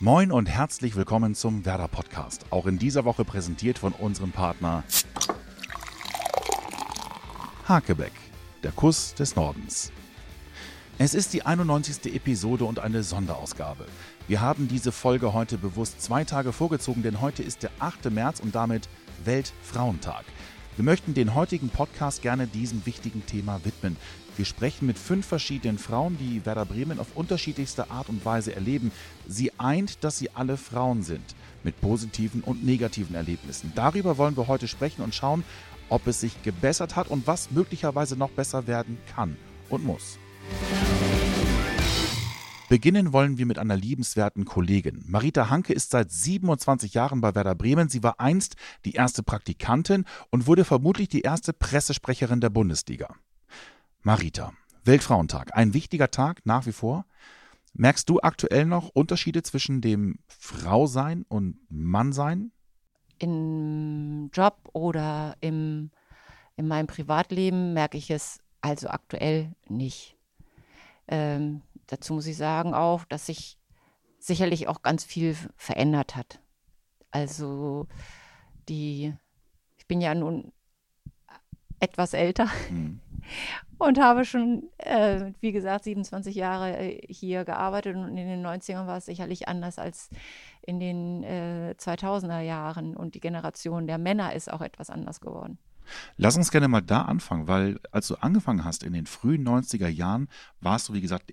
Moin und herzlich willkommen zum Werder Podcast. Auch in dieser Woche präsentiert von unserem Partner Hakebeck, der Kuss des Nordens. Es ist die 91. Episode und eine Sonderausgabe. Wir haben diese Folge heute bewusst 2 Tage vorgezogen, denn heute ist der 8. März und damit Weltfrauentag. Wir möchten den heutigen Podcast gerne diesem wichtigen Thema widmen. Wir sprechen mit 5 verschiedenen Frauen, die Werder Bremen auf unterschiedlichste Art und Weise erleben. Sie eint, dass sie alle Frauen sind, mit positiven und negativen Erlebnissen. Darüber wollen wir heute sprechen und schauen, ob es sich gebessert hat und was möglicherweise noch besser werden kann und muss. Beginnen wollen wir mit einer liebenswerten Kollegin. Marita Hanke ist seit 27 Jahren bei Werder Bremen. Sie war einst die erste Praktikantin und wurde vermutlich die erste Pressesprecherin der Bundesliga. Marita, Weltfrauentag, ein wichtiger Tag nach wie vor. Merkst du aktuell noch Unterschiede zwischen dem Frausein und Mannsein? Im Job oder in meinem Privatleben merke ich es also aktuell nicht. Dazu muss ich sagen auch, dass sich sicherlich auch ganz viel verändert hat. Also ich bin ja nun etwas älter. Und habe schon, wie gesagt, 27 Jahre hier gearbeitet und in den 90ern war es sicherlich anders als in den 2000er Jahren und die Generation der Männer ist auch etwas anders geworden. Lass uns gerne mal da anfangen, weil als du angefangen hast in den frühen 90er Jahren, warst du, wie gesagt,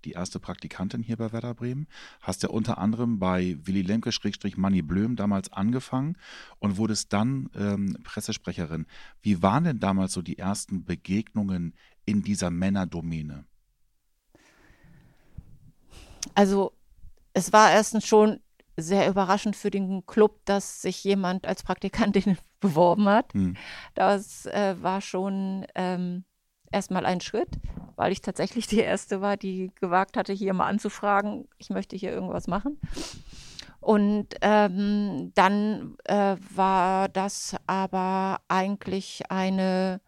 die erste Praktikantin hier bei Werder Bremen, hast ja unter anderem bei Willy Lemke / Manni Blöhm damals angefangen und wurdest dann Pressesprecherin. Wie waren denn damals so die ersten Begegnungen in dieser Männerdomäne? Also es war erstens schon sehr überraschend für den Club, dass sich jemand als Praktikantin beworben hat. Das war schon erstmal ein Schritt, weil ich tatsächlich die Erste war, die gewagt hatte, hier mal anzufragen, ich möchte hier irgendwas machen. Und dann war das aber eigentlich eine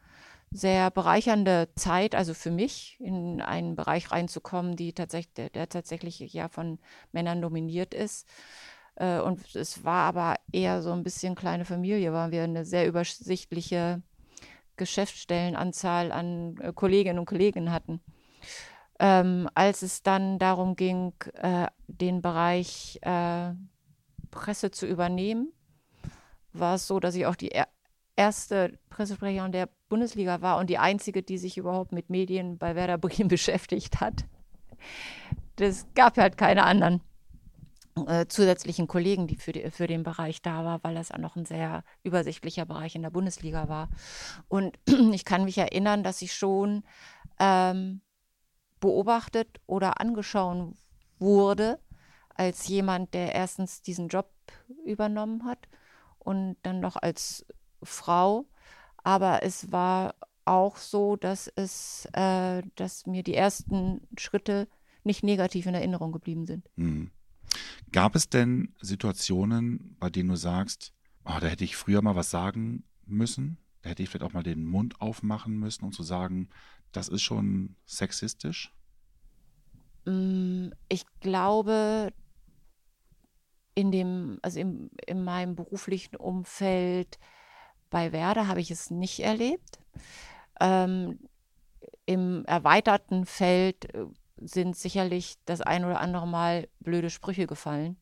sehr bereichernde Zeit, also für mich, in einen Bereich reinzukommen, der tatsächlich ja von Männern dominiert ist. Und es war aber eher so ein bisschen kleine Familie, waren wir eine sehr übersichtliche Geschäftsstellenanzahl an Kolleginnen und Kollegen hatten. Als es dann darum ging, den Bereich Presse zu übernehmen, war es so, dass ich auch die erste Pressesprecherin der Bundesliga war und die einzige, die sich überhaupt mit Medien bei Werder Bremen beschäftigt hat. Das gab halt keine anderen zusätzlichen Kollegen, die für den Bereich da war, weil das auch noch ein sehr übersichtlicher Bereich in der Bundesliga war. Und ich kann mich erinnern, dass ich schon beobachtet oder angeschaut wurde, als jemand, der erstens diesen Job übernommen hat und dann noch als Frau. Aber es war auch so, dass mir die ersten Schritte nicht negativ in Erinnerung geblieben sind. Mhm. Gab es denn Situationen, bei denen du sagst, da hätte ich früher mal was sagen müssen, da hätte ich vielleicht auch mal den Mund aufmachen müssen, um zu sagen, das ist schon sexistisch? Ich glaube, in meinem beruflichen Umfeld bei Werder habe ich es nicht erlebt. Im erweiterten Feld sind sicherlich das ein oder andere Mal blöde Sprüche gefallen.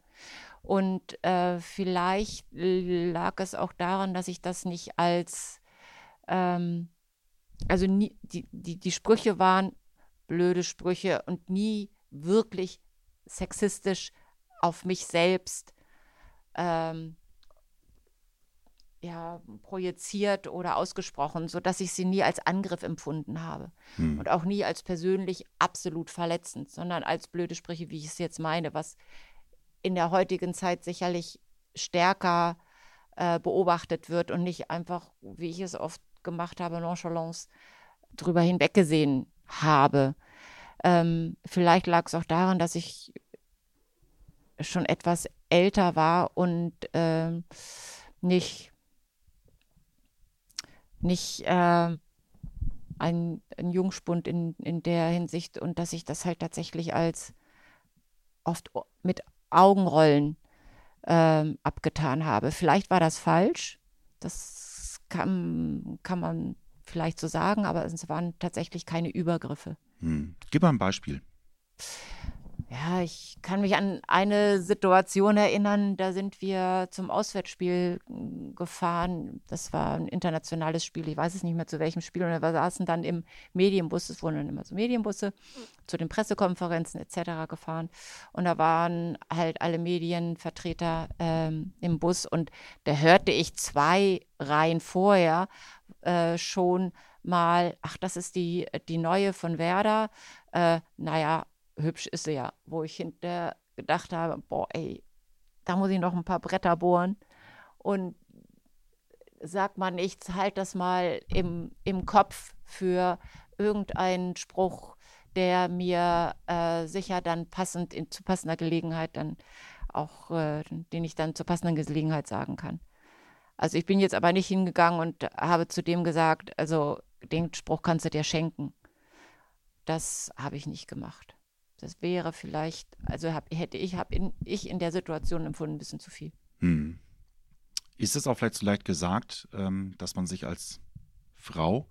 Und vielleicht lag es auch daran, dass ich das nicht als, die Sprüche waren blöde Sprüche und nie wirklich sexistisch auf mich selbst projiziert oder ausgesprochen, sodass ich sie nie als Angriff empfunden habe und auch nie als persönlich absolut verletzend, sondern als blöde Sprüche, wie ich es jetzt meine, was in der heutigen Zeit sicherlich stärker beobachtet wird und nicht einfach, wie ich es oft gemacht habe, nonchalance drüber hinweggesehen habe. Vielleicht lag es auch daran, dass ich schon etwas älter war und nicht ein Jungspund in der Hinsicht und dass ich das halt tatsächlich als oft mit Augenrollen abgetan habe. Vielleicht war das falsch, das kann man vielleicht so sagen, aber es waren tatsächlich keine Übergriffe. Hm. Gib mal ein Beispiel. Ja, ich kann mich an eine Situation erinnern, da sind wir zum Auswärtsspiel gefahren. Das war ein internationales Spiel, ich weiß es nicht mehr zu welchem Spiel. Und wir saßen dann im Medienbus, es wurden dann immer so Medienbusse, zu den Pressekonferenzen etc. gefahren. Und da waren halt alle Medienvertreter im Bus. Und da hörte ich 2 Reihen vorher schon mal, ach, das ist die neue von Werder. Naja, hübsch ist sie ja, wo ich hinterher gedacht habe, boah ey, da muss ich noch ein paar Bretter bohren und sagt man nichts, halt das mal im Kopf für irgendeinen Spruch, der mir sicher dann passend, zu passender Gelegenheit dann auch, den ich dann zu passender Gelegenheit sagen kann. Also ich bin jetzt aber nicht hingegangen und habe zu dem gesagt, also den Spruch kannst du dir schenken. Das habe ich nicht gemacht. Das wäre vielleicht, also hätte ich in der Situation empfunden, ein bisschen zu viel. Hm. Ist es auch vielleicht so leicht gesagt, dass man sich als Frau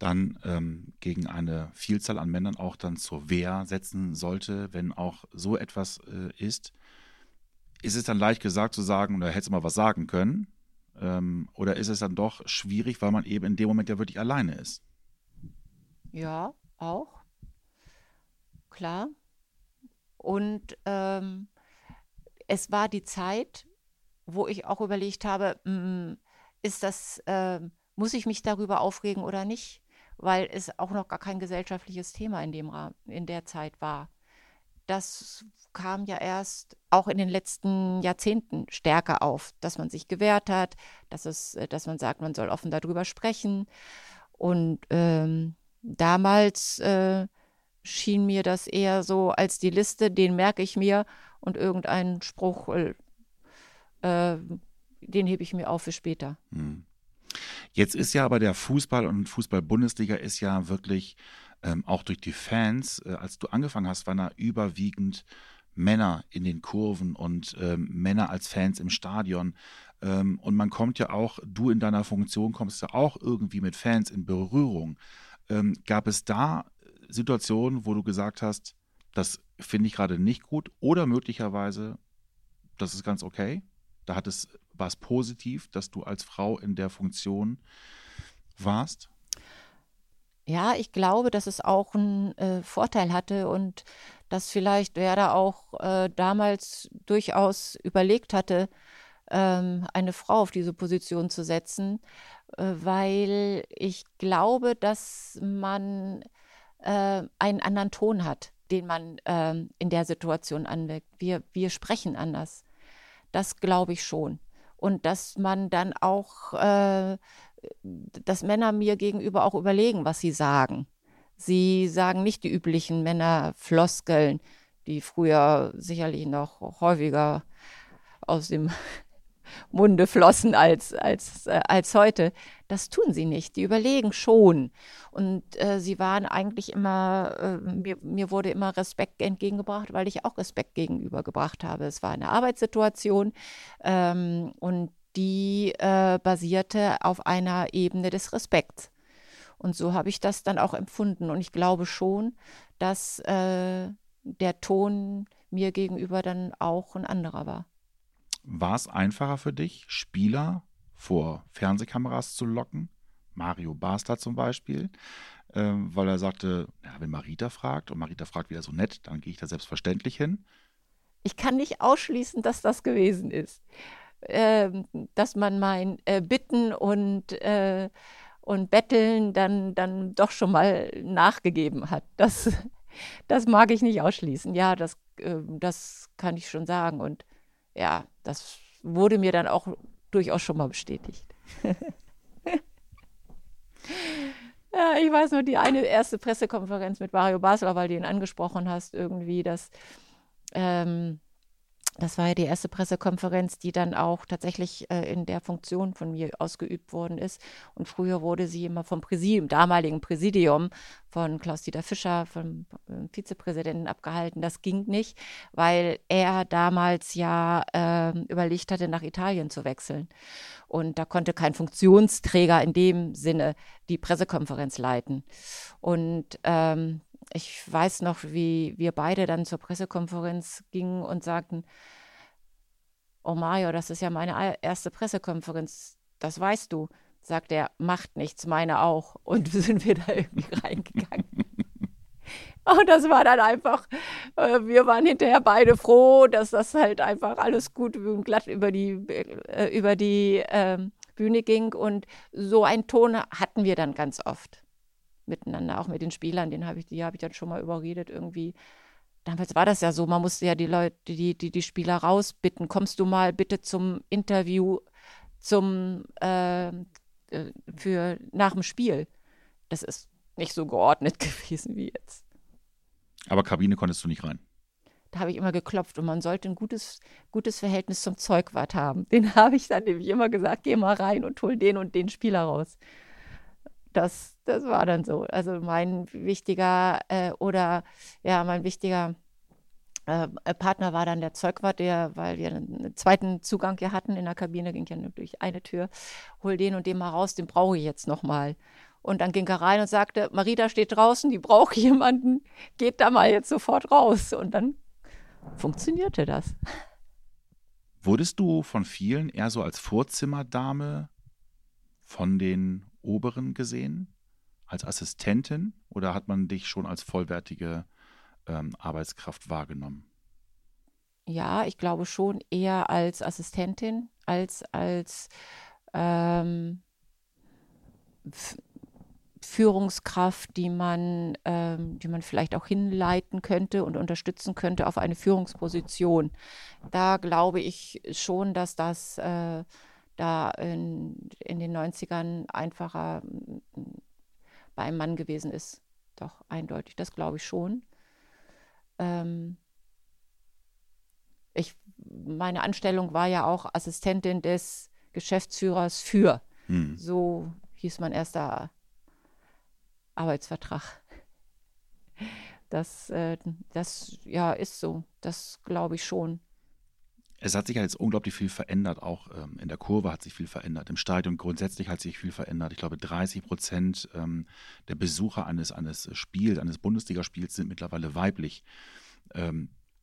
dann gegen eine Vielzahl an Männern auch dann zur Wehr setzen sollte, wenn auch so etwas ist? Ist es dann leicht gesagt zu sagen, oder hättest du mal was sagen können? Oder ist es dann doch schwierig, weil man eben in dem Moment ja wirklich alleine ist? Ja, auch. Klar. Und es war die Zeit, wo ich auch überlegt habe, ist das, muss ich mich darüber aufregen oder nicht? Weil es auch noch gar kein gesellschaftliches Thema in der Zeit war. Das kam ja erst auch in den letzten Jahrzehnten stärker auf, dass man sich gewehrt hat, dass man sagt, man soll offen darüber sprechen. Und damals schien mir das eher so als die Liste, den merke ich mir und irgendeinen Spruch, den hebe ich mir auf für später. Jetzt ist ja aber der Fußball und Fußball-Bundesliga ist ja wirklich auch durch die Fans, als du angefangen hast, waren da überwiegend Männer in den Kurven und Männer als Fans im Stadion. Und man kommt ja auch, du in deiner Funktion kommst ja auch irgendwie mit Fans in Berührung. Gab es da Situationen, wo du gesagt hast, das finde ich gerade nicht gut oder möglicherweise, das ist ganz okay, da hat es was positiv, dass du als Frau in der Funktion warst? Ja, ich glaube, dass es auch einen Vorteil hatte und dass vielleicht Werder auch damals durchaus überlegt hatte, eine Frau auf diese Position zu setzen, weil ich glaube, dass man einen anderen Ton hat, den man in der Situation anwirkt. Wir sprechen anders. Das glaube ich schon. Und dass man dann auch, dass Männer mir gegenüber auch überlegen, was sie sagen. Sie sagen nicht die üblichen Männerfloskeln, die früher sicherlich noch häufiger aus dem Munde flossen als heute. Das tun sie nicht. Die überlegen schon. Und sie waren eigentlich immer, mir wurde immer Respekt entgegengebracht, weil ich auch Respekt gegenübergebracht habe. Es war eine Arbeitssituation und die basierte auf einer Ebene des Respekts. Und so habe ich das dann auch empfunden. Und ich glaube schon, dass der Ton mir gegenüber dann auch ein anderer war. War es einfacher für dich, Spieler vor Fernsehkameras zu locken? Mario Basler zum Beispiel, weil er sagte, ja, wenn Marita fragt und Marita fragt wieder so nett, dann gehe ich da selbstverständlich hin. Ich kann nicht ausschließen, dass das gewesen ist. Dass man mein Bitten und Betteln dann doch schon mal nachgegeben hat. Das mag ich nicht ausschließen. Ja, das kann ich schon sagen. Und ja, das wurde mir dann auch durchaus schon mal bestätigt. Ja, ich weiß nur, die erste Pressekonferenz mit Mario Basler, weil du ihn angesprochen hast, irgendwie, dass Das war ja die erste Pressekonferenz, die dann auch tatsächlich in der Funktion von mir ausgeübt worden ist. Und früher wurde sie immer vom Präsidium, damaligen Präsidium von Klaus-Dieter Fischer, vom Vizepräsidenten abgehalten. Das ging nicht, weil er damals ja überlegt hatte, nach Italien zu wechseln. Und da konnte kein Funktionsträger in dem Sinne die Pressekonferenz leiten. Und ich weiß noch, wie wir beide dann zur Pressekonferenz gingen und sagten, oh Mario, das ist ja meine erste Pressekonferenz, das weißt du. Sagt er, macht nichts, meine auch. Und sind wir da irgendwie reingegangen. Und das war dann einfach, wir waren hinterher beide froh, dass das halt einfach alles gut und glatt über die Bühne ging. Und so einen Ton hatten wir dann ganz oft miteinander, auch mit den Spielern, die habe ich dann schon mal überredet irgendwie. Damals war das ja so, man musste ja die Leute, die Spieler rausbitten, kommst du mal bitte zum Interview für nach dem Spiel. Das ist nicht so geordnet gewesen wie jetzt. Aber Kabine konntest du nicht rein? Da habe ich immer geklopft und man sollte ein gutes Verhältnis zum Zeugwart haben. Den habe ich dann nämlich immer gesagt, geh mal rein und hol den und den Spieler raus. Das war dann so. Also mein wichtiger Partner war dann der Zeugwart, weil wir einen zweiten Zugang hier hatten in der Kabine, ging ja nur durch eine Tür, hol den und den mal raus, den brauche ich jetzt nochmal. Und dann ging er rein und sagte, Marita steht draußen, die braucht jemanden, geht da mal jetzt sofort raus. Und dann funktionierte das. Wurdest du von vielen eher so als Vorzimmerdame von den Oberen gesehen, als Assistentin, oder hat man dich schon als vollwertige Arbeitskraft wahrgenommen? Ja, ich glaube schon eher als Assistentin, als Führungskraft, die man vielleicht auch hinleiten könnte und unterstützen könnte auf eine Führungsposition. Da glaube ich schon, dass das da in den 90ern einfacher bei einem Mann gewesen ist. Doch, eindeutig, das glaube ich schon. Meine Anstellung war ja auch Assistentin des Geschäftsführers für. So hieß mein erster Arbeitsvertrag. Das ja, ist so, das glaube ich schon. Es hat sich ja jetzt unglaublich viel verändert, auch in der Kurve hat sich viel verändert, im Stadion grundsätzlich hat sich viel verändert. Ich glaube, 30% der Besucher eines Spiels, eines Bundesligaspiels sind mittlerweile weiblich.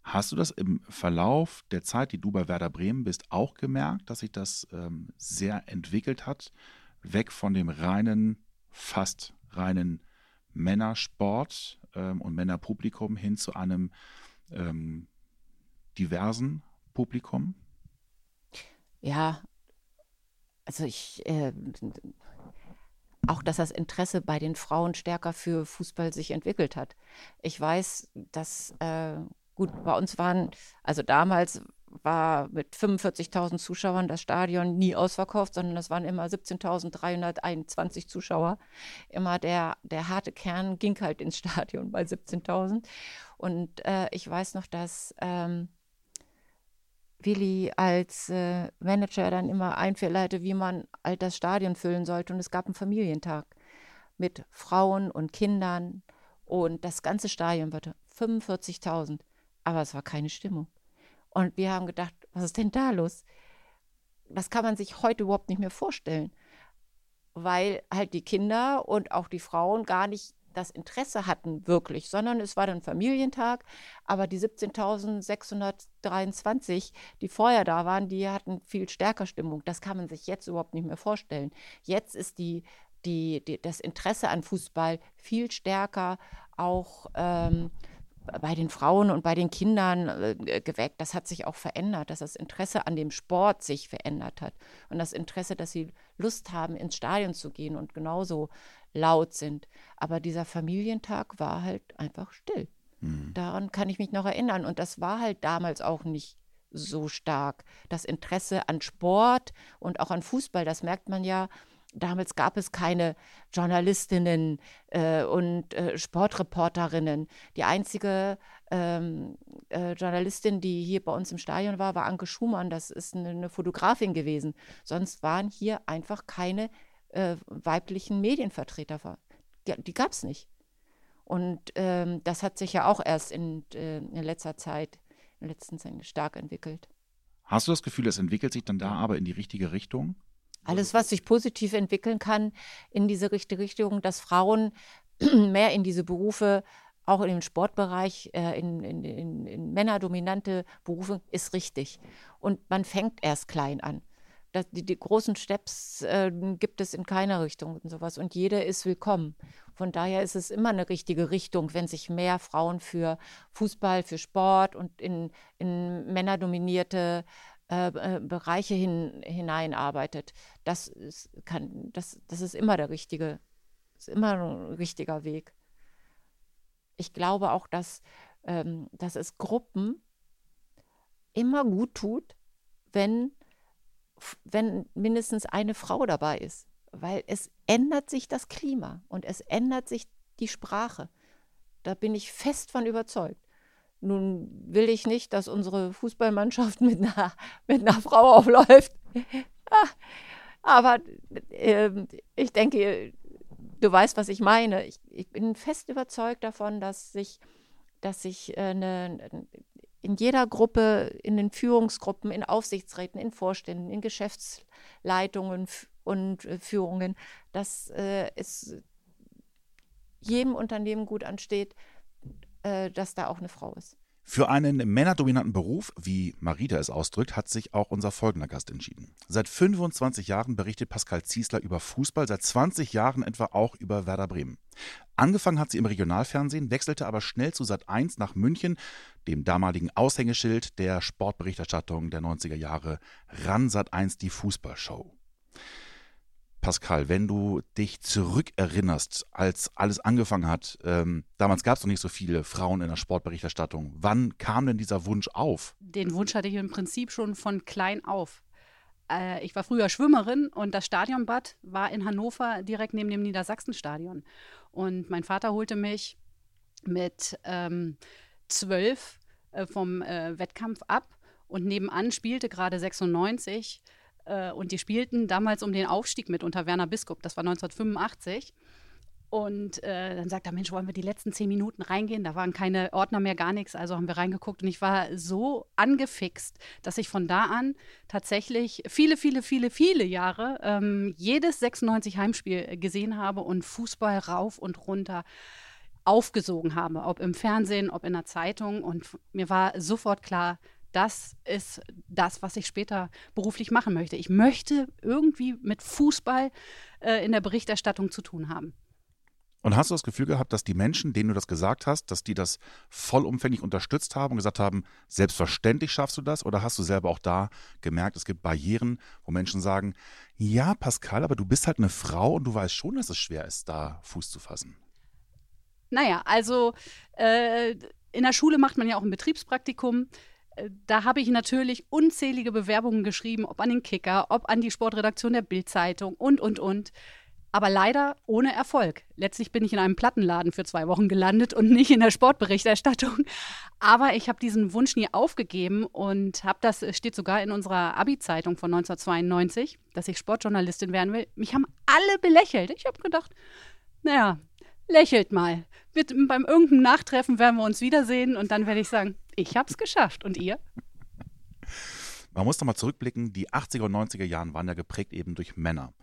Hast du das im Verlauf der Zeit, die du bei Werder Bremen bist, auch gemerkt, dass sich das sehr entwickelt hat, weg von dem fast reinen Männersport und Männerpublikum hin zu einem diversen Publikum? Ja, also auch, dass das Interesse bei den Frauen stärker für Fußball sich entwickelt hat. Ich weiß, dass, bei uns damals war mit 45.000 Zuschauern das Stadion nie ausverkauft, sondern das waren immer 17.321 Zuschauer. Immer der harte Kern ging halt ins Stadion bei 17.000. Und ich weiß noch, dass Willy als Manager dann immer einführte, wie man halt das Stadion füllen sollte. Und es gab einen Familientag mit Frauen und Kindern. Und das ganze Stadion wurde 45.000. Aber es war keine Stimmung. Und wir haben gedacht, was ist denn da los? Das kann man sich heute überhaupt nicht mehr vorstellen. Weil halt die Kinder und auch die Frauen gar nicht das Interesse hatten wirklich, sondern es war dann Familientag, aber die 17.623, die vorher da waren, die hatten viel stärker Stimmung. Das kann man sich jetzt überhaupt nicht mehr vorstellen. Jetzt ist das Interesse an Fußball viel stärker auch bei den Frauen und bei den Kindern geweckt. Das hat sich auch verändert, dass das Interesse an dem Sport sich verändert hat und das Interesse, dass sie Lust haben, ins Stadion zu gehen und genauso laut sind. Aber dieser Familientag war halt einfach still. Mhm. Daran kann ich mich noch erinnern. Und das war halt damals auch nicht so stark. Das Interesse an Sport und auch an Fußball, das merkt man ja Damals gab es keine Journalistinnen und Sportreporterinnen. Die einzige Journalistin, die hier bei uns im Stadion war, war Anke Schumann. Das ist eine Fotografin gewesen. Sonst waren hier einfach keine weiblichen Medienvertreter. Die gab es nicht. Und das hat sich ja auch erst in den letzten Zeit stark entwickelt. Hast du das Gefühl, es entwickelt sich dann da aber in die richtige Richtung? Alles, was sich positiv entwickeln kann, in diese richtige Richtung, dass Frauen mehr in diese Berufe, auch in den Sportbereich, in männerdominante Berufe, ist richtig. Und man fängt erst klein an. Die großen Steps gibt es in keiner Richtung und sowas. Und jede ist willkommen. Von daher ist es immer eine richtige Richtung, wenn sich mehr Frauen für Fußball, für Sport und in männerdominierte Bereiche hineinarbeitet. Das ist immer der richtige, ist immer ein richtiger Weg. Ich glaube auch, dass es Gruppen immer gut tut, wenn mindestens eine Frau dabei ist, weil es ändert sich das Klima und es ändert sich die Sprache. Da bin ich fest von überzeugt. Nun will ich nicht, dass unsere Fußballmannschaft mit einer Frau aufläuft. Aber ich denke, du weißt, was ich meine. Ich bin fest überzeugt davon, dass sich in jeder Gruppe, in den Führungsgruppen, in Aufsichtsräten, in Vorständen, in Geschäftsleitungen und Führungen, dass es jedem Unternehmen gut ansteht, dass da auch eine Frau ist. Für einen männerdominanten Beruf, wie Marita es ausdrückt, hat sich auch unser folgender Gast entschieden. Seit 25 Jahren berichtet Pascal Ziesler über Fußball, seit 20 Jahren etwa auch über Werder Bremen. Angefangen hat sie im Regionalfernsehen, wechselte aber schnell zu Sat.1 nach München, dem damaligen Aushängeschild der Sportberichterstattung der 90er Jahre, RAN Sat.1, die Fußballshow. Pascal, wenn du dich zurückerinnerst, als alles angefangen hat, damals gab es noch nicht so viele Frauen in der Sportberichterstattung. Wann kam denn dieser Wunsch auf? Den Wunsch hatte ich im Prinzip schon von klein auf. Ich war früher Schwimmerin und das Stadionbad war in Hannover direkt neben dem Niedersachsenstadion. Und mein Vater holte mich mit 12 vom Wettkampf ab und nebenan spielte gerade 96. Und die spielten damals um den Aufstieg mit unter Werner Biskup, das war 1985. Und dann sagt er, Mensch, wollen wir die letzten 10 Minuten reingehen? Da waren keine Ordner mehr, gar nichts, also haben wir reingeguckt. Und ich war so angefixt, dass ich von da an tatsächlich viele Jahre jedes 96 Heimspiel gesehen habe und Fußball rauf und runter aufgesogen habe. Ob im Fernsehen, ob in der Zeitung. Und mir war sofort klar, das ist das, was ich später beruflich machen möchte. Ich möchte irgendwie mit Fußball in der Berichterstattung zu tun haben. Und hast du das Gefühl gehabt, dass die Menschen, denen du das gesagt hast, dass die das vollumfänglich unterstützt haben und gesagt haben, selbstverständlich schaffst du das? Oder hast du selber auch da gemerkt, es gibt Barrieren, wo Menschen sagen, ja, Pascal, aber du bist halt eine Frau und du weißt schon, dass es schwer ist, da Fuß zu fassen? Naja, also in der Schule macht man ja auch ein Betriebspraktikum. Da habe ich natürlich unzählige Bewerbungen geschrieben, ob an den Kicker, ob an die Sportredaktion der BILD-Zeitung und. Aber leider ohne Erfolg. Letztlich bin ich in einem Plattenladen für 2 Wochen gelandet und nicht in der Sportberichterstattung. Aber ich habe diesen Wunsch nie aufgegeben und habe das, steht sogar in unserer Abi-Zeitung von 1992, dass ich Sportjournalistin werden will. Mich haben alle belächelt. Ich habe gedacht, naja, lächelt mal. Beim irgendeinem Nachtreffen werden wir uns wiedersehen und dann werde ich sagen, ich hab's geschafft. Und ihr? Man muss nochmal zurückblicken, die 80er und 90er Jahren waren ja geprägt eben durch Männer.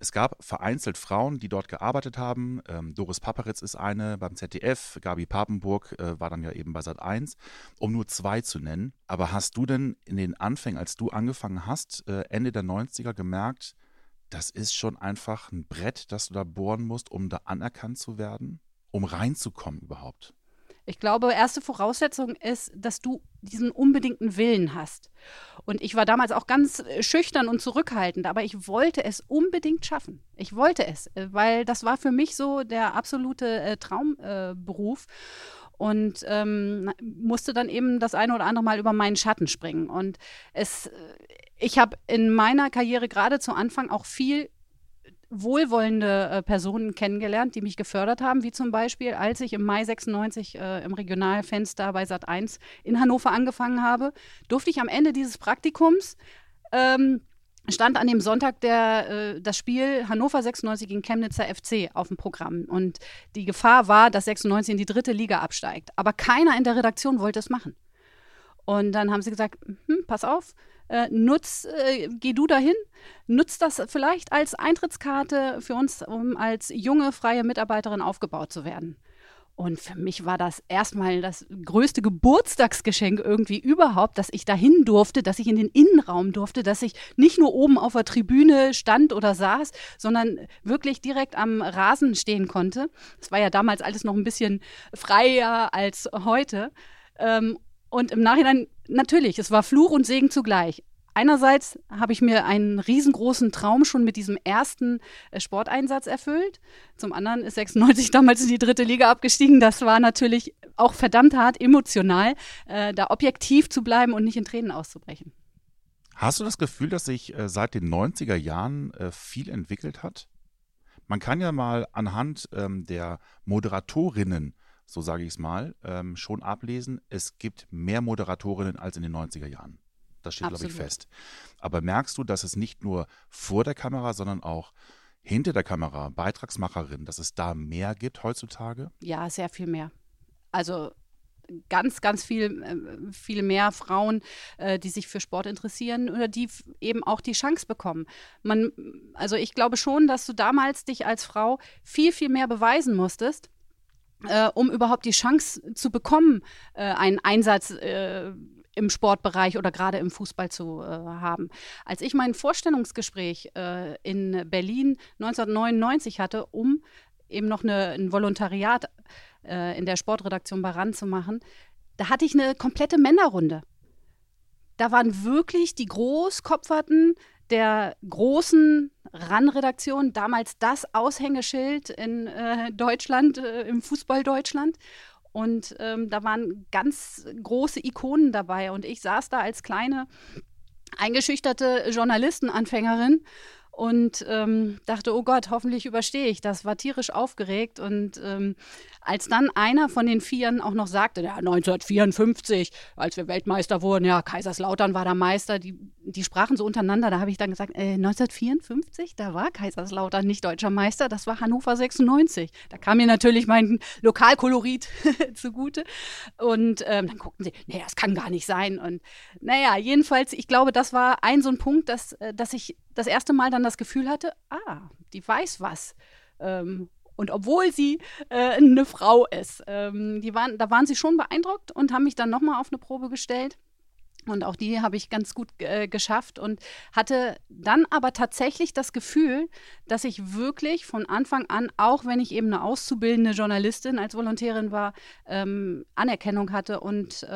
Es gab vereinzelt Frauen, die dort gearbeitet haben. Doris Paparitz ist eine beim ZDF, Gaby Papenburg war dann ja eben bei Sat.1, um nur 2 zu nennen. Aber hast du denn in den Anfängen, als du angefangen hast, Ende der 90er gemerkt, das ist schon einfach ein Brett, das du da bohren musst, um da anerkannt zu werden, um reinzukommen überhaupt? Ich glaube, erste Voraussetzung ist, dass du diesen unbedingten Willen hast. Und ich war damals auch ganz schüchtern und zurückhaltend, aber ich wollte es unbedingt schaffen. Ich wollte es, weil das war für mich so der absolute Traumberuf und musste dann eben das eine oder andere Mal über meinen Schatten springen. Und ich habe in meiner Karriere gerade zu Anfang auch viel wohlwollende Personen kennengelernt, die mich gefördert haben, wie zum Beispiel, als ich im Mai 96 im Regionalfenster bei Sat.1 in Hannover angefangen habe, durfte ich am Ende dieses Praktikums, stand an dem Sonntag das Spiel Hannover 96 gegen Chemnitzer FC auf dem Programm. Und die Gefahr war, dass 96 in die 3. Liga absteigt. Aber keiner in der Redaktion wollte es machen. Und dann haben sie gesagt, pass auf, geh du dahin, nutz das vielleicht als Eintrittskarte für uns, um als junge, freie Mitarbeiterin aufgebaut zu werden. Und für mich war das erstmal das größte Geburtstagsgeschenk irgendwie überhaupt, dass ich dahin durfte, dass ich in den Innenraum durfte, dass ich nicht nur oben auf der Tribüne stand oder saß, sondern wirklich direkt am Rasen stehen konnte. Das war ja damals alles noch ein bisschen freier als heute. Und im Nachhinein, natürlich, es war Fluch und Segen zugleich. Einerseits habe ich mir einen riesengroßen Traum schon mit diesem ersten Sporteinsatz erfüllt. Zum anderen ist 96 damals in die 3. Liga abgestiegen. Das war natürlich auch verdammt hart emotional, da objektiv zu bleiben und nicht in Tränen auszubrechen. Hast du das Gefühl, dass sich seit den 90er Jahren viel entwickelt hat? Man kann ja mal anhand der Moderatorinnen, so sage ich es mal, schon ablesen, es gibt mehr Moderatorinnen als in den 90er Jahren. Das steht, glaube ich, fest. Aber merkst du, dass es nicht nur vor der Kamera, sondern auch hinter der Kamera, Beitragsmacherin, dass es da mehr gibt heutzutage? Ja, sehr viel mehr. Also ganz, ganz viel mehr Frauen, die sich für Sport interessieren oder die eben auch die Chance bekommen. Also ich glaube schon, dass du damals dich als Frau viel, viel mehr beweisen musstest, um überhaupt die Chance zu bekommen, einen Einsatz im Sportbereich oder gerade im Fußball zu haben. Als ich mein Vorstellungsgespräch in Berlin 1999 hatte, um eben noch ein Volontariat in der Sportredaktion bei RAN zu machen, da hatte ich eine komplette Männerrunde. Da waren wirklich die Großkopferten der großen RAN-Redaktion, damals das Aushängeschild in Deutschland, im Fußball-Deutschland. Und da waren ganz große Ikonen dabei. Und ich saß da als kleine, eingeschüchterte Journalistenanfängerin und dachte, oh Gott, hoffentlich überstehe ich das. War tierisch aufgeregt. Und als dann einer von den Vieren auch noch sagte, ja, 1954, als wir Weltmeister wurden, ja, Kaiserslautern war der Meister. Die sprachen so untereinander. Da habe ich dann gesagt, 1954, da war Kaiserslautern nicht deutscher Meister, das war Hannover 96. Da kam mir natürlich mein Lokalkolorit zugute. Und dann guckten sie, nee, das kann gar nicht sein. Und naja, jedenfalls, ich glaube, das war so ein Punkt, dass ich das erste Mal dann das Gefühl hatte, die weiß was. Und obwohl sie eine Frau ist, da waren sie schon beeindruckt und haben mich dann nochmal auf eine Probe gestellt. Und auch die habe ich ganz gut geschafft und hatte dann aber tatsächlich das Gefühl, dass ich wirklich von Anfang an, auch wenn ich eben eine auszubildende Journalistin als Volontärin war, Anerkennung hatte und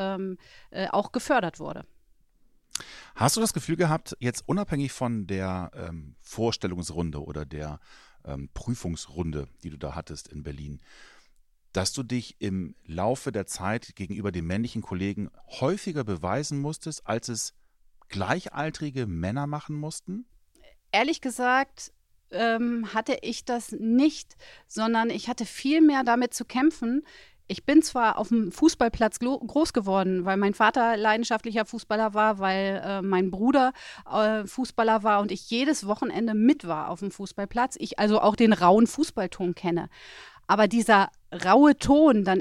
auch gefördert wurde. Hast du das Gefühl gehabt, jetzt unabhängig von der Vorstellungsrunde oder der Prüfungsrunde, die du da hattest in Berlin, dass du dich im Laufe der Zeit gegenüber den männlichen Kollegen häufiger beweisen musstest, als es gleichaltrige Männer machen mussten? Ehrlich gesagt hatte ich das nicht, sondern ich hatte viel mehr damit zu kämpfen. Ich bin zwar auf dem Fußballplatz groß geworden, weil mein Vater leidenschaftlicher Fußballer war, weil mein Bruder Fußballer war und ich jedes Wochenende mit war auf dem Fußballplatz. Ich also auch den rauen Fußballton kenne. Aber dieser raue Ton dann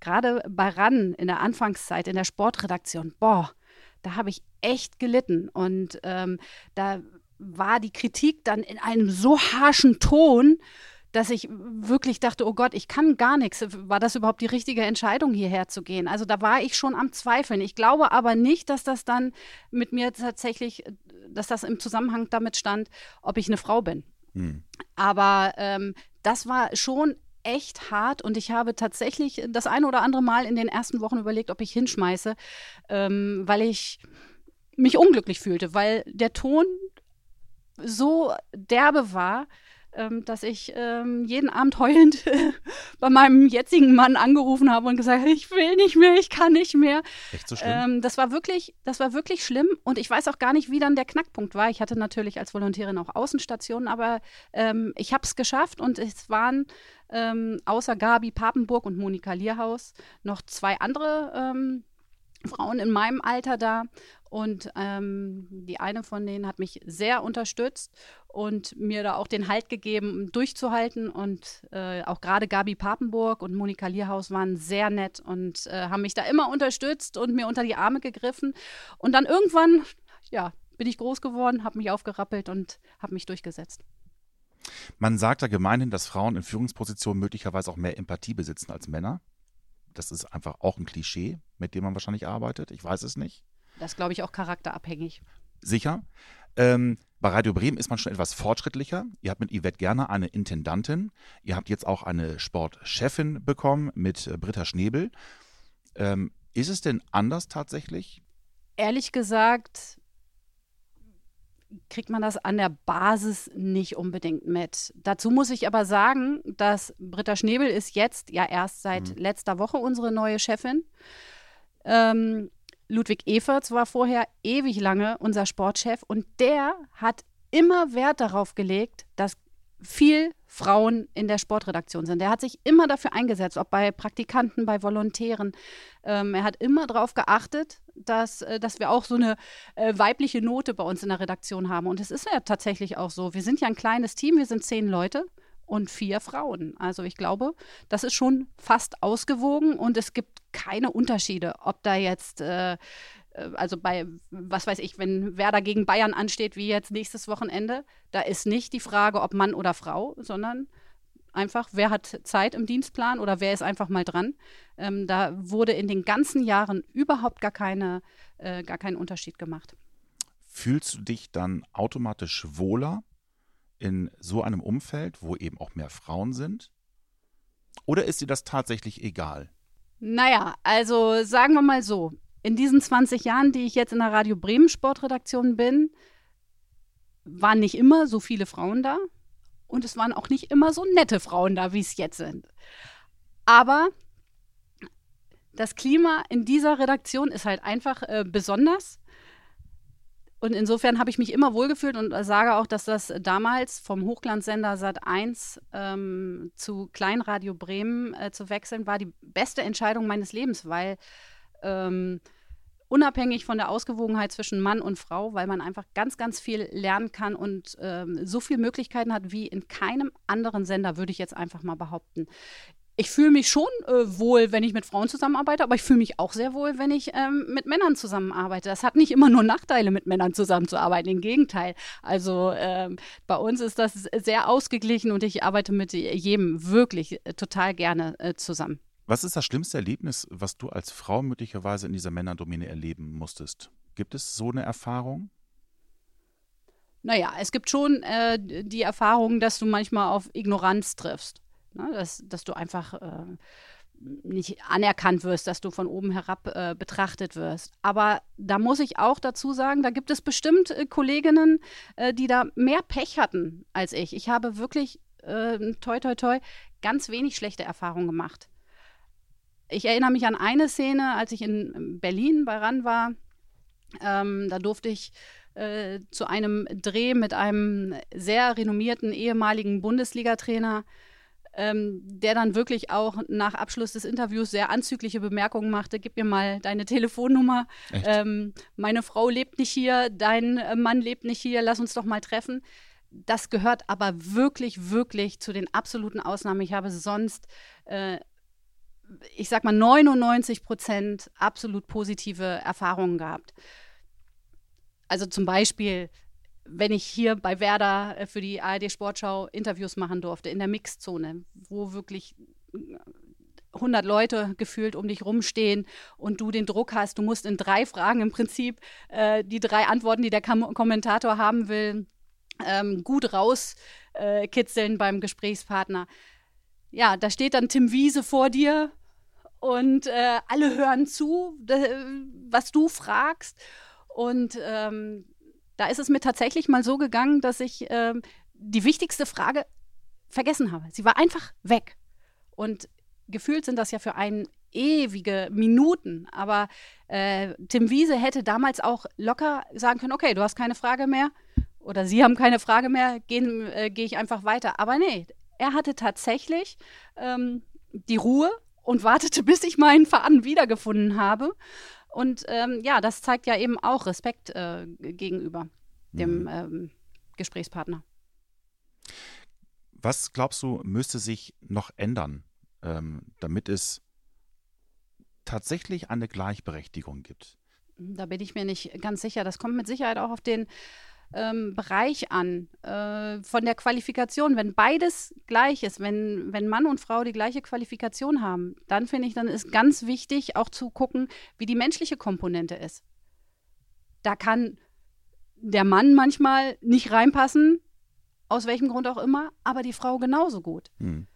gerade bei RAN in der Anfangszeit, in der Sportredaktion, da habe ich echt gelitten. Und da war die Kritik dann in einem so harschen Ton, dass ich wirklich dachte, oh Gott, ich kann gar nichts. War das überhaupt die richtige Entscheidung, hierher zu gehen? Also da war ich schon am Zweifeln. Ich glaube aber nicht, dass das dann mit mir tatsächlich, dass das im Zusammenhang damit stand, ob ich eine Frau bin. Hm. Aber das war schon echt hart und ich habe tatsächlich das eine oder andere Mal in den ersten Wochen überlegt, ob ich hinschmeiße, weil ich mich unglücklich fühlte, weil der Ton so derbe war, dass ich jeden Abend heulend bei meinem jetzigen Mann angerufen habe und gesagt habe, ich will nicht mehr, ich kann nicht mehr. Echt so schlimm? Das war wirklich schlimm und ich weiß auch gar nicht, wie dann der Knackpunkt war. Ich hatte natürlich als Volontärin auch Außenstationen, aber ich habe es geschafft und es waren außer Gaby Papenburg und Monika Lierhaus noch zwei andere Frauen in meinem Alter da und die eine von denen hat mich sehr unterstützt und mir da auch den Halt gegeben, um durchzuhalten und auch gerade Gaby Papenburg und Monika Lierhaus waren sehr nett und haben mich da immer unterstützt und mir unter die Arme gegriffen und dann irgendwann, ja, bin ich groß geworden, habe mich aufgerappelt und habe mich durchgesetzt. Man sagt ja gemeinhin, dass Frauen in Führungspositionen möglicherweise auch mehr Empathie besitzen als Männer. Das ist einfach auch ein Klischee, mit dem man wahrscheinlich arbeitet. Ich weiß es nicht. Das glaube ich auch charakterabhängig. Sicher. Bei Radio Bremen ist man schon etwas fortschrittlicher. Ihr habt mit Yvette Gerner eine Intendantin. Ihr habt jetzt auch eine Sportchefin bekommen mit Britta Schnebel. Ist es denn anders tatsächlich? Ehrlich gesagt kriegt man das an der Basis nicht unbedingt mit. Dazu muss ich aber sagen, dass Britta Schnebel ist jetzt ja erst seit letzter Woche unsere neue Chefin. Ludwig Everts war vorher ewig lange unser Sportchef und der hat immer Wert darauf gelegt, dass viel Frauen in der Sportredaktion sind. Er hat sich immer dafür eingesetzt, ob bei Praktikanten, bei Volontären. Er hat immer darauf geachtet, dass wir auch so eine weibliche Note bei uns in der Redaktion haben. Und es ist ja tatsächlich auch so. Wir sind ja ein kleines Team, wir sind 10 Leute und 4 Frauen. Also ich glaube, das ist schon fast ausgewogen und es gibt keine Unterschiede, ob da jetzt also bei, was weiß ich, wenn Werder gegen Bayern ansteht, wie jetzt nächstes Wochenende, da ist nicht die Frage, ob Mann oder Frau, sondern einfach, wer hat Zeit im Dienstplan oder wer ist einfach mal dran. Da wurde in den ganzen Jahren überhaupt gar keinen Unterschied gemacht. Fühlst du dich dann automatisch wohler in so einem Umfeld, wo eben auch mehr Frauen sind? Oder ist dir das tatsächlich egal? Naja, also sagen wir mal so. In diesen 20 Jahren, die ich jetzt in der Radio Bremen Sportredaktion bin, waren nicht immer so viele Frauen da und es waren auch nicht immer so nette Frauen da, wie es jetzt sind. Aber das Klima in dieser Redaktion ist halt einfach besonders und insofern habe ich mich immer wohlgefühlt und sage auch, dass das damals vom Hochglanzsender Sat.1 zu Kleinradio Bremen zu wechseln war die beste Entscheidung meines Lebens, weil unabhängig von der Ausgewogenheit zwischen Mann und Frau, weil man einfach ganz, ganz viel lernen kann und so viele Möglichkeiten hat, wie in keinem anderen Sender, würde ich jetzt einfach mal behaupten. Ich fühle mich schon wohl, wenn ich mit Frauen zusammenarbeite, aber ich fühle mich auch sehr wohl, wenn ich mit Männern zusammenarbeite. Das hat nicht immer nur Nachteile, mit Männern zusammenzuarbeiten, im Gegenteil. Also bei uns ist das sehr ausgeglichen und ich arbeite mit jedem wirklich total gerne zusammen. Was ist das schlimmste Erlebnis, was du als Frau möglicherweise in dieser Männerdomäne erleben musstest? Gibt es so eine Erfahrung? Naja, es gibt schon die Erfahrung, dass du manchmal auf Ignoranz triffst. Ne? Dass du einfach nicht anerkannt wirst, dass du von oben herab betrachtet wirst. Aber da muss ich auch dazu sagen, da gibt es bestimmt Kolleginnen, die da mehr Pech hatten als ich. Ich habe wirklich, toi, toi, toi, ganz wenig schlechte Erfahrungen gemacht. Ich erinnere mich an eine Szene, als ich in Berlin bei RAN war. Da durfte ich zu einem Dreh mit einem sehr renommierten ehemaligen Bundesliga-Trainer, der dann wirklich auch nach Abschluss des Interviews sehr anzügliche Bemerkungen machte. Gib mir mal deine Telefonnummer. Meine Frau lebt nicht hier, dein Mann lebt nicht hier, lass uns doch mal treffen. Das gehört aber wirklich, wirklich zu den absoluten Ausnahmen. Ich habe sonst 99% absolut positive Erfahrungen gehabt. Also zum Beispiel, wenn ich hier bei Werder für die ARD-Sportschau Interviews machen durfte, in der Mixzone, wo wirklich 100 Leute gefühlt um dich rumstehen und du den Druck hast, du musst in 3 Fragen im Prinzip die 3 Antworten, die der Kommentator haben will, gut rauskitzeln beim Gesprächspartner. Ja, da steht dann Tim Wiese vor dir und alle hören zu, was du fragst. Und da ist es mir tatsächlich mal so gegangen, dass ich die wichtigste Frage vergessen habe. Sie war einfach weg. Und gefühlt sind das ja für einen ewige Minuten. Aber Tim Wiese hätte damals auch locker sagen können, okay, du hast keine Frage mehr oder sie haben keine Frage mehr, gehe ich einfach weiter. Aber nee, er hatte tatsächlich die Ruhe und wartete, bis ich meinen Faden wiedergefunden habe. Und ja, das zeigt ja eben auch Respekt gegenüber dem Gesprächspartner. Was glaubst du, müsste sich noch ändern, damit es tatsächlich eine Gleichberechtigung gibt? Da bin ich mir nicht ganz sicher. Das kommt mit Sicherheit auch auf den Bereich an. Von der Qualifikation, wenn beides gleich ist, wenn Mann und Frau die gleiche Qualifikation haben, dann finde ich, dann ist ganz wichtig auch zu gucken, wie die menschliche Komponente ist. Da kann der Mann manchmal nicht reinpassen, aus welchem Grund auch immer, aber die Frau genauso gut. Hm.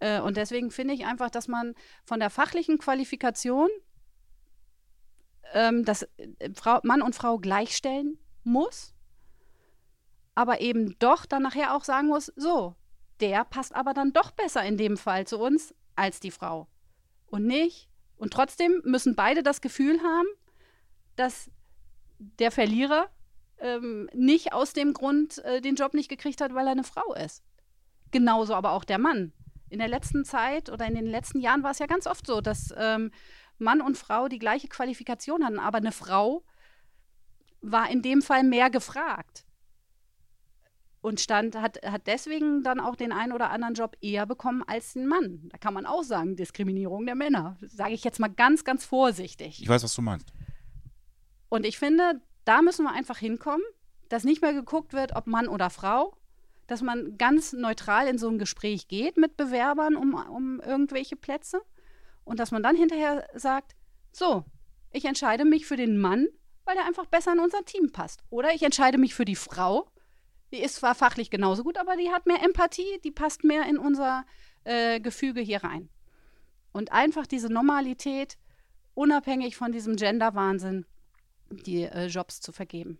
Und deswegen finde ich einfach, dass man von der fachlichen Qualifikation dass Mann und Frau gleichstellen muss, aber eben doch dann nachher auch sagen muss, so, der passt aber dann doch besser in dem Fall zu uns als die Frau. Und nicht. Und trotzdem müssen beide das Gefühl haben, dass der Verlierer nicht aus dem Grund den Job nicht gekriegt hat, weil er eine Frau ist. Genauso aber auch der Mann. In der letzten Zeit oder in den letzten Jahren war es ja ganz oft so, dass Mann und Frau die gleiche Qualifikation hatten, aber eine Frau war in dem Fall mehr gefragt und hat deswegen dann auch den einen oder anderen Job eher bekommen als den Mann. Da kann man auch sagen, Diskriminierung der Männer. Sage ich jetzt mal ganz, ganz vorsichtig. Ich weiß, was du meinst. Und ich finde, da müssen wir einfach hinkommen, dass nicht mehr geguckt wird, ob Mann oder Frau, dass man ganz neutral in so ein Gespräch geht mit Bewerbern um irgendwelche Plätze und dass man dann hinterher sagt, so, ich entscheide mich für den Mann, weil der einfach besser in unser Team passt. Oder ich entscheide mich für die Frau, die ist zwar fachlich genauso gut, aber die hat mehr Empathie, die passt mehr in unser Gefüge hier rein. Und einfach diese Normalität, unabhängig von diesem Gender-Wahnsinn, die Jobs zu vergeben.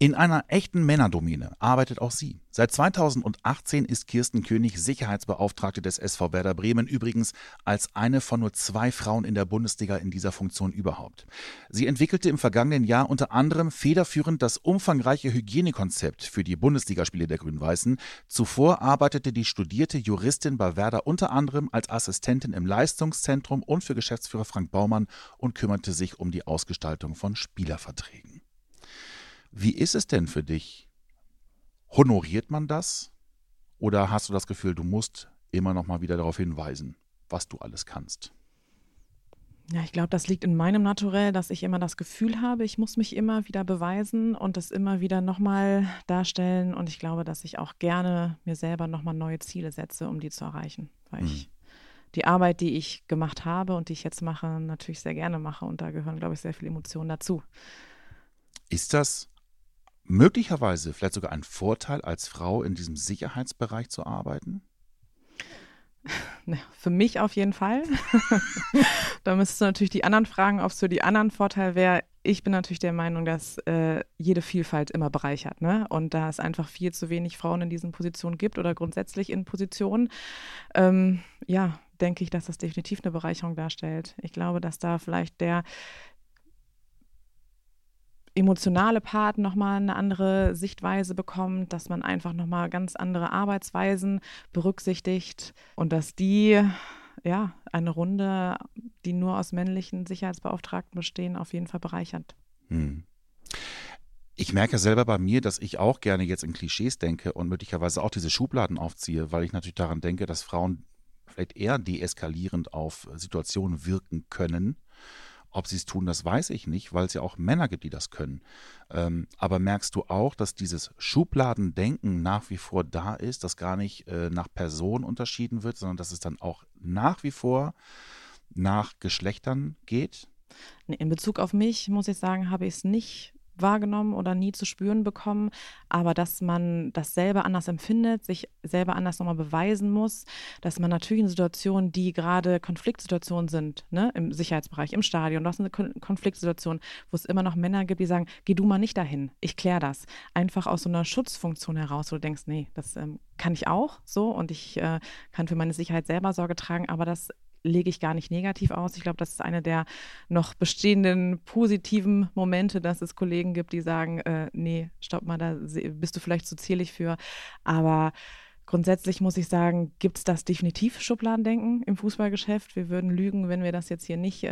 In einer echten Männerdomäne arbeitet auch sie. Seit 2018 ist Kirsten König Sicherheitsbeauftragte des SV Werder Bremen, übrigens als eine von nur 2 Frauen in der Bundesliga in dieser Funktion überhaupt. Sie entwickelte im vergangenen Jahr unter anderem federführend das umfangreiche Hygienekonzept für die Bundesligaspiele der Grün-Weißen. Zuvor arbeitete die studierte Juristin bei Werder unter anderem als Assistentin im Leistungszentrum und für Geschäftsführer Frank Baumann und kümmerte sich um die Ausgestaltung von Spielerverträgen. Wie ist es denn für dich? Honoriert man das? Oder hast du das Gefühl, du musst immer noch mal wieder darauf hinweisen, was du alles kannst? Ja, ich glaube, das liegt in meinem Naturell, dass ich immer das Gefühl habe, ich muss mich immer wieder beweisen und das immer wieder noch mal darstellen. Und ich glaube, dass ich auch gerne mir selber noch mal neue Ziele setze, um die zu erreichen. Weil ich die Arbeit, die ich gemacht habe und die ich jetzt mache, natürlich sehr gerne mache. Und da gehören, glaube ich, sehr viele Emotionen dazu. Ist das möglicherweise vielleicht sogar ein Vorteil, als Frau in diesem Sicherheitsbereich zu arbeiten? Na, für mich auf jeden Fall. Da müsstest du natürlich die anderen fragen, ob es für die anderen Vorteil wäre. Ich bin natürlich der Meinung, dass jede Vielfalt immer bereichert, ne? Und da es einfach viel zu wenig Frauen in diesen Positionen gibt oder grundsätzlich in Positionen, ja, denke ich, dass das definitiv eine Bereicherung darstellt. Ich glaube, dass da vielleicht der emotionale Part nochmal eine andere Sichtweise bekommt, dass man einfach nochmal ganz andere Arbeitsweisen berücksichtigt und dass die, ja, eine Runde, die nur aus männlichen Sicherheitsbeauftragten bestehen, auf jeden Fall bereichert. Hm. Ich merke selber bei mir, dass ich auch gerne jetzt in Klischees denke und möglicherweise auch diese Schubladen aufziehe, weil ich natürlich daran denke, dass Frauen vielleicht eher deeskalierend auf Situationen wirken können. Ob sie es tun, das weiß ich nicht, weil es ja auch Männer gibt, die das können. Aber merkst du auch, dass dieses Schubladendenken nach wie vor da ist, dass gar nicht nach Person unterschieden wird, sondern dass es dann auch nach wie vor nach Geschlechtern geht? Nee, in Bezug auf mich, muss ich sagen, habe ich es nicht wahrgenommen oder nie zu spüren bekommen, aber dass man das selber anders empfindet, sich selber anders nochmal beweisen muss, dass man natürlich in Situationen, die gerade Konfliktsituationen sind, ne, im Sicherheitsbereich, im Stadion, du hast eine Konfliktsituation, wo es immer noch Männer gibt, die sagen, geh du mal nicht dahin, ich kläre das. Einfach aus so einer Schutzfunktion heraus, wo du denkst, nee, das kann ich auch so und ich kann für meine Sicherheit selber Sorge tragen, aber das lege ich gar nicht negativ aus. Ich glaube, das ist eine der noch bestehenden positiven Momente, dass es Kollegen gibt, die sagen, nee, stopp mal, da bist du vielleicht zu zierlich für. Aber grundsätzlich muss ich sagen, gibt es das definitiv Schubladendenken im Fußballgeschäft. Wir würden lügen, wenn wir das jetzt hier nicht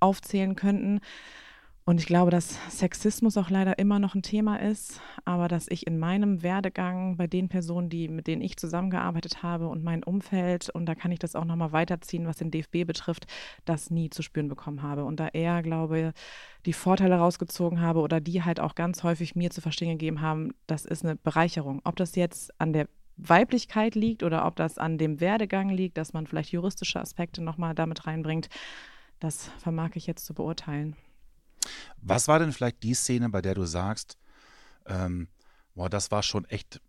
aufzählen könnten. Und ich glaube, dass Sexismus auch leider immer noch ein Thema ist, aber dass ich in meinem Werdegang bei den Personen, mit denen ich zusammengearbeitet habe und mein Umfeld, und da kann ich das auch nochmal weiterziehen, was den DFB betrifft, das nie zu spüren bekommen habe. Und da eher, glaube ich, die Vorteile rausgezogen habe oder die halt auch ganz häufig mir zu verstehen gegeben haben, das ist eine Bereicherung. Ob das jetzt an der Weiblichkeit liegt oder ob das an dem Werdegang liegt, dass man vielleicht juristische Aspekte nochmal damit reinbringt, das vermag ich jetzt zu beurteilen. Was war denn vielleicht die Szene, bei der du sagst, boah, das war schon echt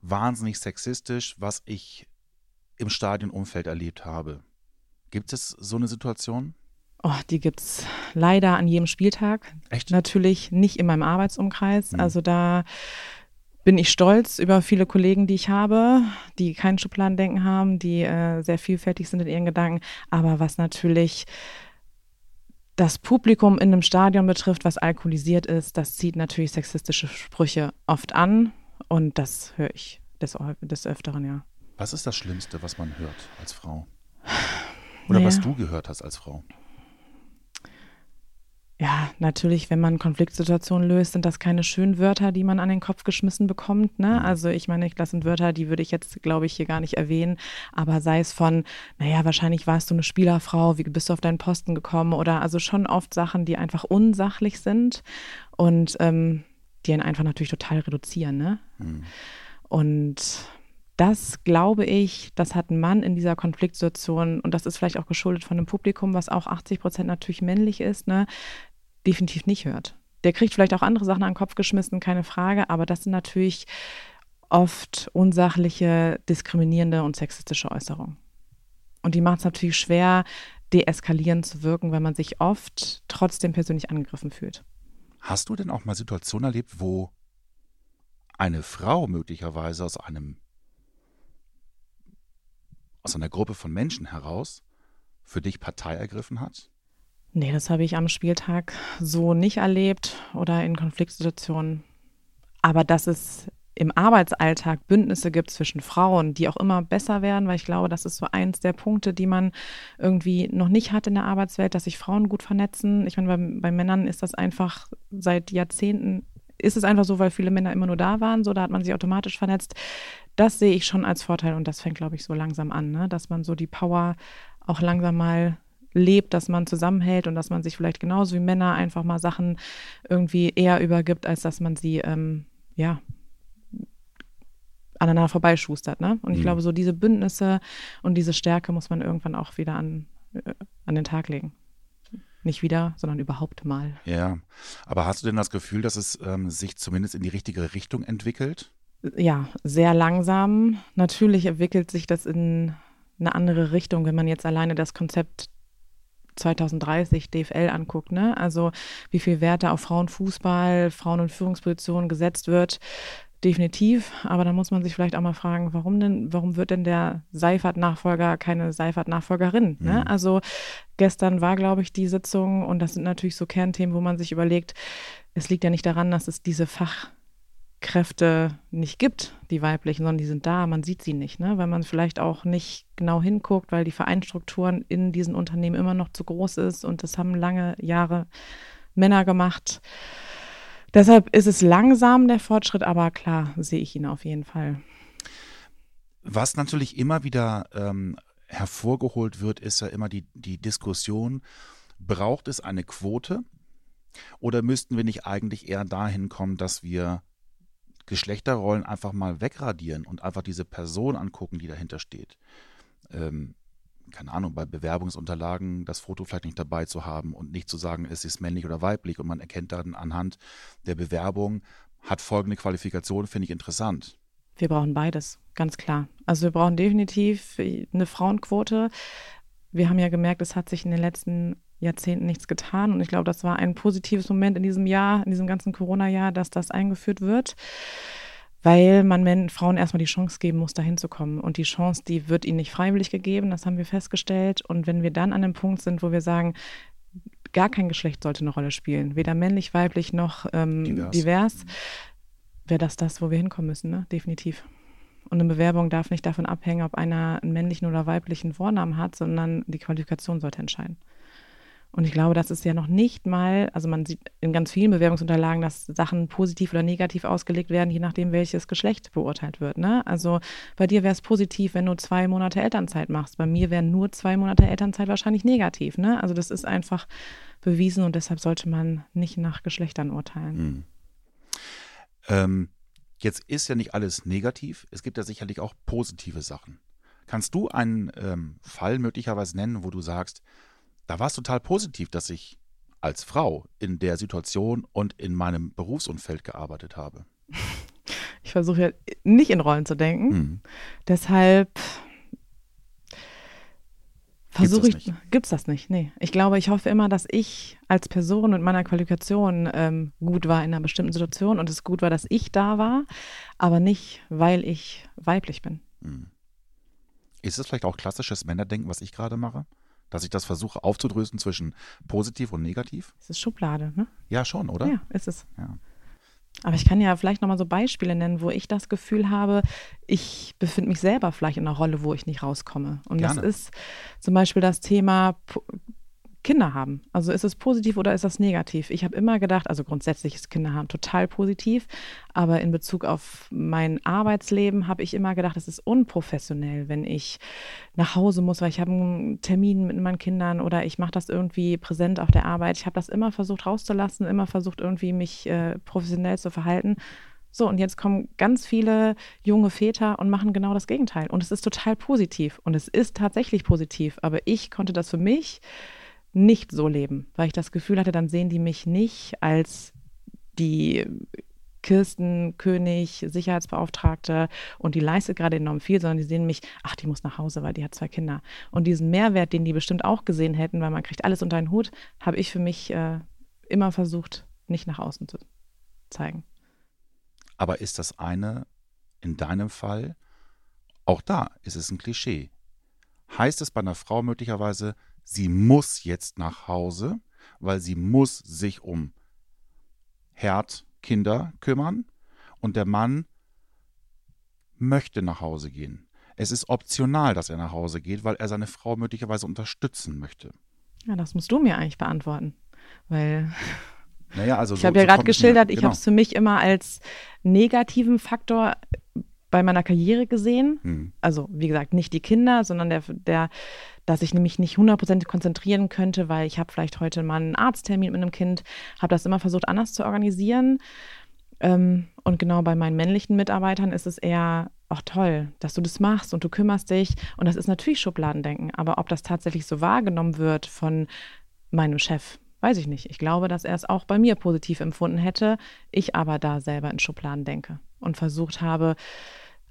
wahnsinnig sexistisch, was ich im Stadionumfeld erlebt habe? Gibt es so eine Situation? Oh, die gibt es leider an jedem Spieltag. Echt? Natürlich nicht in meinem Arbeitsumkreis. Mhm. Also da bin ich stolz über viele Kollegen, die ich habe, die kein Schubladendenken haben, die sehr vielfältig sind in ihren Gedanken. Aber was natürlich das Publikum in einem Stadion betrifft, was alkoholisiert ist, das zieht natürlich sexistische Sprüche oft an und das höre ich des Öfteren, ja. Was ist das Schlimmste, was man hört als Frau? Oder was du gehört hast als Frau? Ja, natürlich, wenn man Konfliktsituationen löst, sind das keine schönen Wörter, die man an den Kopf geschmissen bekommt, ne? Also ich meine, das sind Wörter, die würde ich jetzt, glaube ich, hier gar nicht erwähnen, aber sei es von, naja, wahrscheinlich warst du eine Spielerfrau, wie bist du auf deinen Posten gekommen, oder also schon oft Sachen, die einfach unsachlich sind und die einen einfach natürlich total reduzieren, ne? Mhm. Und das, glaube ich, das hat ein Mann in dieser Konfliktsituation, und das ist vielleicht auch geschuldet von einem Publikum, was auch 80% natürlich männlich ist, ne, definitiv nicht hört. Der kriegt vielleicht auch andere Sachen an den Kopf geschmissen, keine Frage, aber das sind natürlich oft unsachliche, diskriminierende und sexistische Äußerungen. Und die macht es natürlich schwer, deeskalierend zu wirken, weil man sich oft trotzdem persönlich angegriffen fühlt. Hast du denn auch mal Situationen erlebt, wo eine Frau möglicherweise aus einer Gruppe von Menschen heraus für dich Partei ergriffen hat? Nee, das habe ich am Spieltag so nicht erlebt oder in Konfliktsituationen. Aber dass es im Arbeitsalltag Bündnisse gibt zwischen Frauen, die auch immer besser werden, weil ich glaube, das ist so eins der Punkte, die man irgendwie noch nicht hat in der Arbeitswelt, dass sich Frauen gut vernetzen. Ich meine, bei Männern ist das einfach seit Jahrzehnten, ist es einfach so, weil viele Männer immer nur da waren, so, da hat man sich automatisch vernetzt. Das sehe ich schon als Vorteil und das fängt, glaube ich, so langsam an, ne? Dass man so die Power auch langsam mal lebt, dass man zusammenhält und dass man sich vielleicht genauso wie Männer einfach mal Sachen irgendwie eher übergibt, als dass man sie, aneinander vorbeischustert, ne? Und ich glaube, so diese Bündnisse und diese Stärke muss man irgendwann auch wieder an den Tag legen. Nicht wieder, sondern überhaupt mal. Ja, aber hast du denn das Gefühl, dass es sich zumindest in die richtige Richtung entwickelt? Ja, sehr langsam. Natürlich entwickelt sich das in eine andere Richtung, wenn man jetzt alleine das Konzept 2030 DFL anguckt, ne? Also wie viel Wert da auf Frauenfußball, Frauen in Führungspositionen gesetzt wird, definitiv. Aber dann muss man sich vielleicht auch mal fragen, warum wird denn der Seifert-Nachfolger keine Seifert-Nachfolgerin? Mhm. Ne? Also gestern war, glaube ich, die Sitzung und das sind natürlich so Kernthemen, wo man sich überlegt, es liegt ja nicht daran, dass es diese Fachkräfte nicht gibt, die weiblichen, sondern die sind da, man sieht sie nicht, ne? Weil man vielleicht auch nicht genau hinguckt, weil die Vereinsstrukturen in diesen Unternehmen immer noch zu groß ist und das haben lange Jahre Männer gemacht. Deshalb ist es langsam der Fortschritt, aber klar sehe ich ihn auf jeden Fall. Was natürlich immer wieder hervorgeholt wird, ist ja immer die Diskussion, braucht es eine Quote oder müssten wir nicht eigentlich eher dahin kommen, dass wir Geschlechterrollen einfach mal wegradieren und einfach diese Person angucken, die dahinter steht. keine Ahnung, bei Bewerbungsunterlagen das Foto vielleicht nicht dabei zu haben und nicht zu sagen, es ist männlich oder weiblich, und man erkennt dann anhand der Bewerbung, hat folgende Qualifikation, finde ich interessant. Wir brauchen beides, ganz klar. Also wir brauchen definitiv eine Frauenquote. Wir haben ja gemerkt, es hat sich in den letzten Jahrzehnten nichts getan, und ich glaube, das war ein positives Moment in diesem Jahr, in diesem ganzen Corona-Jahr, dass das eingeführt wird, weil man Frauen erstmal die Chance geben muss, da hinzukommen. Und die Chance, die wird ihnen nicht freiwillig gegeben, das haben wir festgestellt. Und wenn wir dann an dem Punkt sind, wo wir sagen, gar kein Geschlecht sollte eine Rolle spielen, weder männlich, weiblich noch divers, wäre das, wo wir hinkommen müssen, ne? Definitiv. Und eine Bewerbung darf nicht davon abhängen, ob einer einen männlichen oder weiblichen Vornamen hat, sondern die Qualifikation sollte entscheiden. Und ich glaube, das ist ja noch nicht mal, also man sieht in ganz vielen Bewerbungsunterlagen, dass Sachen positiv oder negativ ausgelegt werden, je nachdem, welches Geschlecht beurteilt wird. Ne? Also bei dir wäre es positiv, wenn du 2 Monate Elternzeit machst. Bei mir wären nur 2 Monate Elternzeit wahrscheinlich negativ. Ne? Also das ist einfach bewiesen, und deshalb sollte man nicht nach Geschlechtern urteilen. Mhm. Jetzt ist ja nicht alles negativ. Es gibt ja sicherlich auch positive Sachen. Kannst du einen Fall möglicherweise nennen, wo du sagst, da war es total positiv, dass ich als Frau in der Situation und in meinem Berufsumfeld gearbeitet habe? Ich versuche ja nicht in Rollen zu denken. Mhm. Deshalb versuche ich. Gibt's das nicht? Nee. Ich glaube, ich hoffe immer, dass ich als Person mit meiner Qualifikation gut war in einer bestimmten Situation, und es gut war, dass ich da war, aber nicht, weil ich weiblich bin. Mhm. Ist das vielleicht auch klassisches Männerdenken, was ich gerade mache? Dass ich das versuche aufzudröseln zwischen positiv und negativ. Es ist Schublade, ne? Ja, schon, oder? Ja, ist es. Ja. Aber ich kann ja vielleicht nochmal so Beispiele nennen, wo ich das Gefühl habe, ich befinde mich selber vielleicht in einer Rolle, wo ich nicht rauskomme. Und Gerne. Das ist zum Beispiel das Thema Kinder haben. Also ist es positiv oder ist das negativ? Ich habe immer gedacht, also grundsätzlich ist Kinder haben total positiv, aber in Bezug auf mein Arbeitsleben habe ich immer gedacht, es ist unprofessionell, wenn ich nach Hause muss, weil ich habe einen Termin mit meinen Kindern oder ich mache das irgendwie präsent auf der Arbeit. Ich habe das immer versucht rauszulassen, immer versucht irgendwie mich professionell zu verhalten. So, und jetzt kommen ganz viele junge Väter und machen genau das Gegenteil. Und es ist total positiv, und es ist tatsächlich positiv, aber ich konnte das für mich nicht so leben, weil ich das Gefühl hatte, dann sehen die mich nicht als die Kirsten König, Sicherheitsbeauftragte, und die leistet gerade enorm viel, sondern die sehen mich, ach, die muss nach Hause, weil die hat 2 Kinder. Und diesen Mehrwert, den die bestimmt auch gesehen hätten, weil man kriegt alles unter einen Hut, habe ich für mich immer versucht, nicht nach außen zu zeigen. Aber ist das eine, in deinem Fall, auch da ist es ein Klischee. Heißt es bei einer Frau möglicherweise, sie muss jetzt nach Hause, weil sie muss sich um Herd, Kinder kümmern, und der Mann möchte nach Hause gehen. Es ist optional, dass er nach Hause geht, weil er seine Frau möglicherweise unterstützen möchte. Ja, das musst du mir eigentlich beantworten, weil ich habe ja gerade geschildert, ich habe es für mich immer als negativen Faktor bei meiner Karriere gesehen, also wie gesagt, nicht die Kinder, sondern dass ich nämlich nicht 100% konzentrieren könnte, weil ich habe vielleicht heute mal einen Arzttermin mit einem Kind, habe das immer versucht, anders zu organisieren. Und genau bei meinen männlichen Mitarbeitern ist es eher, ach toll, dass du das machst und du kümmerst dich. Und das ist natürlich Schubladendenken, aber ob das tatsächlich so wahrgenommen wird von meinem Chef, weiß ich nicht. Ich glaube, dass er es auch bei mir positiv empfunden hätte, ich aber da selber in Schubladen denke und versucht habe,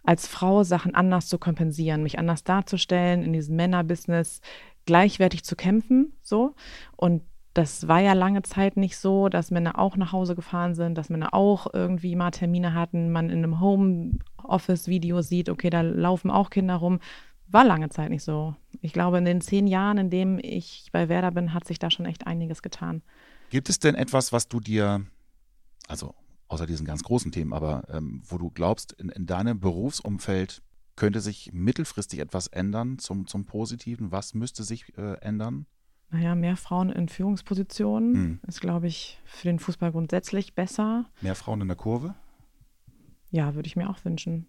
als Frau Sachen anders zu kompensieren, mich anders darzustellen, in diesem Männerbusiness gleichwertig zu kämpfen. So. Und das war ja lange Zeit nicht so, dass Männer auch nach Hause gefahren sind, dass Männer auch irgendwie mal Termine hatten, man in einem Homeoffice-Video sieht, okay, da laufen auch Kinder rum. War lange Zeit nicht so. Ich glaube, in den 10 Jahren, in denen ich bei Werder bin, hat sich da schon echt einiges getan. Gibt es denn etwas, was du dir, also außer diesen ganz großen Themen, aber wo du glaubst, in deinem Berufsumfeld könnte sich mittelfristig etwas ändern zum Positiven? Was müsste sich ändern? Naja, mehr Frauen in Führungspositionen ist, glaube ich, für den Fußball grundsätzlich besser. Mehr Frauen in der Kurve? Ja, würde ich mir auch wünschen.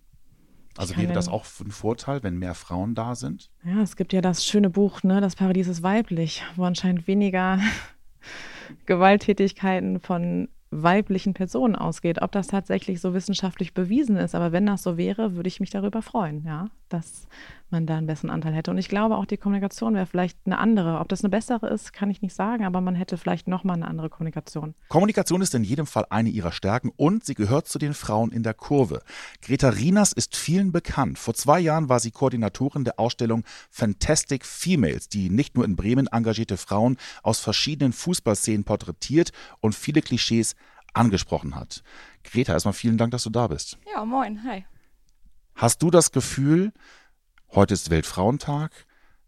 Also wäre das auch ein Vorteil, wenn mehr Frauen da sind? Ja, es gibt ja das schöne Buch, ne, Das Paradies ist weiblich, wo anscheinend weniger Gewalttätigkeiten von weiblichen Personen ausgeht. Ob das tatsächlich so wissenschaftlich bewiesen ist, aber wenn das so wäre, würde ich mich darüber freuen, ja. dass man da einen besseren Anteil hätte. Und ich glaube auch, die Kommunikation wäre vielleicht eine andere. Ob das eine bessere ist, kann ich nicht sagen, aber man hätte vielleicht nochmal eine andere Kommunikation. Kommunikation ist in jedem Fall eine ihrer Stärken und sie gehört zu den Frauen in der Kurve. Greta Rinas ist vielen bekannt. Vor 2 Jahren war sie Koordinatorin der Ausstellung Fantastic Females, die nicht nur in Bremen engagierte Frauen aus verschiedenen Fußballszenen porträtiert und viele Klischees angesprochen hat. Greta, erstmal vielen Dank, dass du da bist. Ja, moin, hi. Hast du das Gefühl, heute ist Weltfrauentag,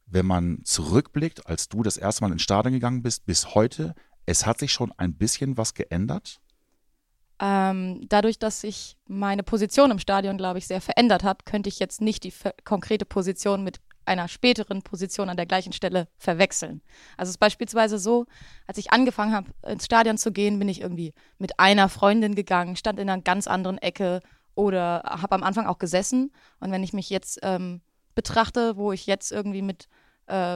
wenn man zurückblickt, als du das erste Mal ins Stadion gegangen bist, bis heute, es hat sich schon ein bisschen was geändert? Dadurch, dass sich meine Position im Stadion, glaube ich, sehr verändert hat, könnte ich jetzt nicht die konkrete Position mit einer späteren Position an der gleichen Stelle verwechseln. Also es ist beispielsweise so, als ich angefangen habe, ins Stadion zu gehen, bin ich irgendwie mit einer Freundin gegangen, stand in einer ganz anderen Ecke oder habe am Anfang auch gesessen. Und wenn ich mich jetzt betrachte, wo ich jetzt irgendwie mit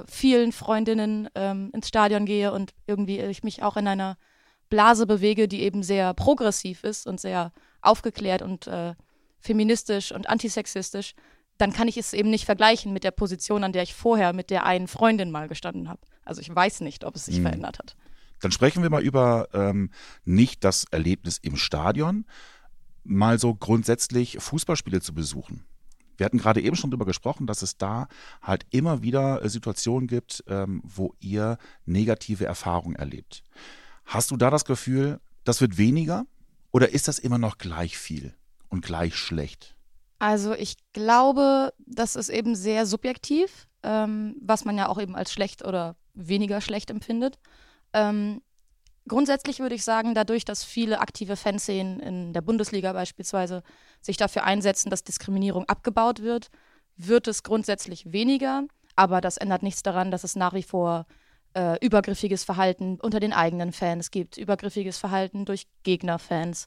vielen Freundinnen ins Stadion gehe und irgendwie ich mich auch in einer Blase bewege, die eben sehr progressiv ist und sehr aufgeklärt und feministisch und antisexistisch, dann kann ich es eben nicht vergleichen mit der Position, an der ich vorher mit der einen Freundin mal gestanden habe. Also ich weiß nicht, ob es sich verändert hat. Dann sprechen wir mal über nicht das Erlebnis im Stadion, mal so grundsätzlich Fußballspiele zu besuchen. Wir hatten gerade eben schon darüber gesprochen, dass es da halt immer wieder Situationen gibt, wo ihr negative Erfahrungen erlebt. Hast du da das Gefühl, das wird weniger oder ist das immer noch gleich viel und gleich schlecht? Also ich glaube, das ist eben sehr subjektiv, was man ja auch eben als schlecht oder weniger schlecht empfindet. Grundsätzlich würde ich sagen, dadurch, dass viele aktive Fanszenen in der Bundesliga beispielsweise sich dafür einsetzen, dass Diskriminierung abgebaut wird, wird es grundsätzlich weniger. Aber das ändert nichts daran, dass es nach wie vor übergriffiges Verhalten unter den eigenen Fans gibt, übergriffiges Verhalten durch Gegnerfans,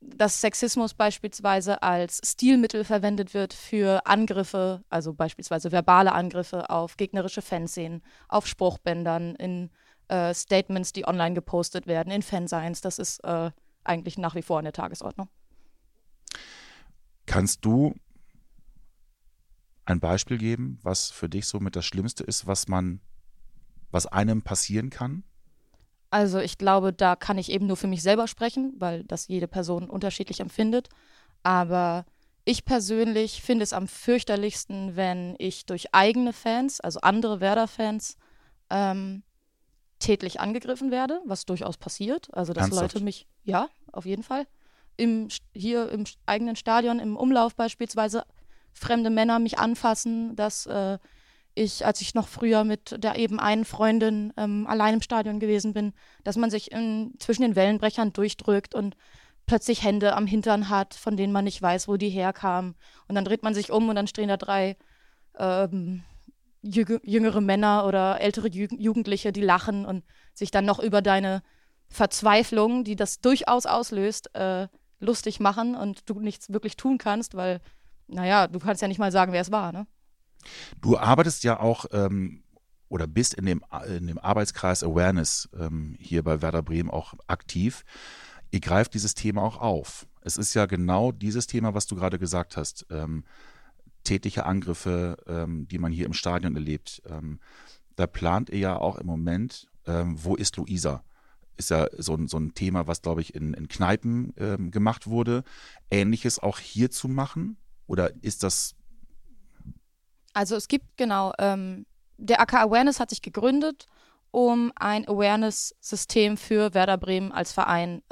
dass Sexismus beispielsweise als Stilmittel verwendet wird für Angriffe, also beispielsweise verbale Angriffe auf gegnerische Fanszenen, auf Spruchbändern, in Statements, die online gepostet werden, in Fansigns. Das ist eigentlich nach wie vor in der Tagesordnung. Kannst du ein Beispiel geben, was für dich so mit das Schlimmste ist, was einem passieren kann? Also ich glaube, da kann ich eben nur für mich selber sprechen, weil das jede Person unterschiedlich empfindet. Aber ich persönlich finde es am fürchterlichsten, wenn ich durch eigene Fans, also andere Werder-Fans, tätlich angegriffen werde, was durchaus passiert. Also dass Ernsthaft? Leute mich, ja, auf jeden Fall, hier im eigenen Stadion, im Umlauf beispielsweise, fremde Männer mich anfassen, dass ich, als ich noch früher mit der eben einen Freundin allein im Stadion gewesen bin, dass man sich zwischen den Wellenbrechern durchdrückt und plötzlich Hände am Hintern hat, von denen man nicht weiß, wo die herkamen. Und dann dreht man sich um und dann stehen da 3 jüngere Männer oder ältere Jugendliche, die lachen und sich dann noch über deine Verzweiflung, die das durchaus auslöst, lustig machen und du nichts wirklich tun kannst, weil, naja, du kannst ja nicht mal sagen, wer es war, ne? Du arbeitest ja auch oder bist in dem Arbeitskreis Awareness hier bei Werder Bremen auch aktiv. Ihr greift dieses Thema auch auf. Es ist ja genau dieses Thema, was du gerade gesagt hast. Tätliche Angriffe, die man hier im Stadion erlebt. Da plant ihr ja auch im Moment, wo ist Luisa? Ist ja so ein Thema, was, glaube ich, in Kneipen gemacht wurde. Ähnliches auch hier zu machen? Oder ist das... Also es gibt, genau, der AK Awareness hat sich gegründet, um ein Awareness-System für Werder Bremen als Verein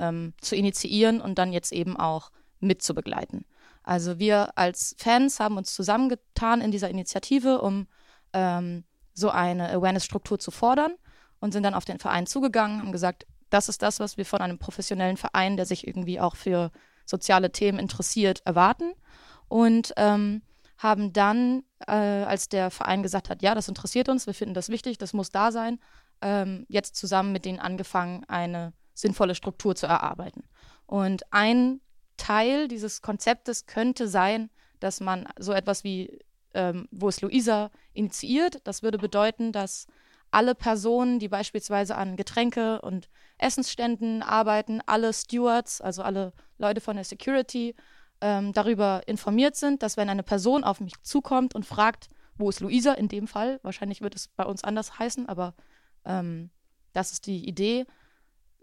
zu initiieren und dann jetzt eben auch mitzubegleiten. Also wir als Fans haben uns zusammengetan in dieser Initiative, um so eine Awareness-Struktur zu fordern und sind dann auf den Verein zugegangen, haben gesagt, das ist das, was wir von einem professionellen Verein, der sich irgendwie auch für soziale Themen interessiert, erwarten. Und haben dann, als der Verein gesagt hat, ja, das interessiert uns, wir finden das wichtig, das muss da sein, jetzt zusammen mit denen angefangen, eine sinnvolle Struktur zu erarbeiten. Und ein Teil dieses Konzeptes könnte sein, dass man so etwas wie, wo ist Luisa, initiiert. Das würde bedeuten, dass alle Personen, die beispielsweise an Getränke- und Essensständen arbeiten, alle Stewards, also alle Leute von der Security, darüber informiert sind, dass wenn eine Person auf mich zukommt und fragt, wo ist Luisa in dem Fall, wahrscheinlich wird es bei uns anders heißen, aber das ist die Idee,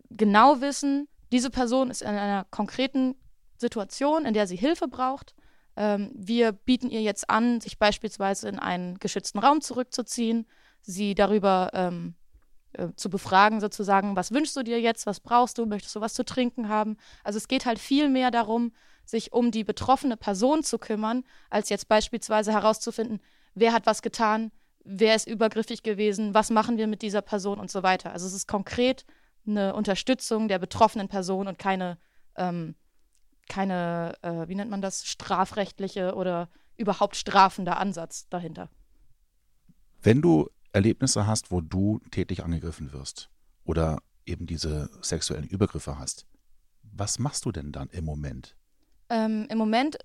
genau wissen, diese Person ist in einer konkreten Situation, in der sie Hilfe braucht. Wir bieten ihr jetzt an, sich beispielsweise in einen geschützten Raum zurückzuziehen, sie darüber zu befragen sozusagen, was wünschst du dir jetzt, was brauchst du, möchtest du was zu trinken haben? Also es geht halt viel mehr darum, sich um die betroffene Person zu kümmern, als jetzt beispielsweise herauszufinden, wer hat was getan, wer ist übergriffig gewesen, was machen wir mit dieser Person und so weiter. Also es ist konkret eine Unterstützung der betroffenen Person und keine wie nennt man das, strafrechtliche oder überhaupt strafender Ansatz dahinter. Wenn du Erlebnisse hast, wo du tätlich angegriffen wirst oder eben diese sexuellen Übergriffe hast, was machst du denn dann im Moment? Im Moment,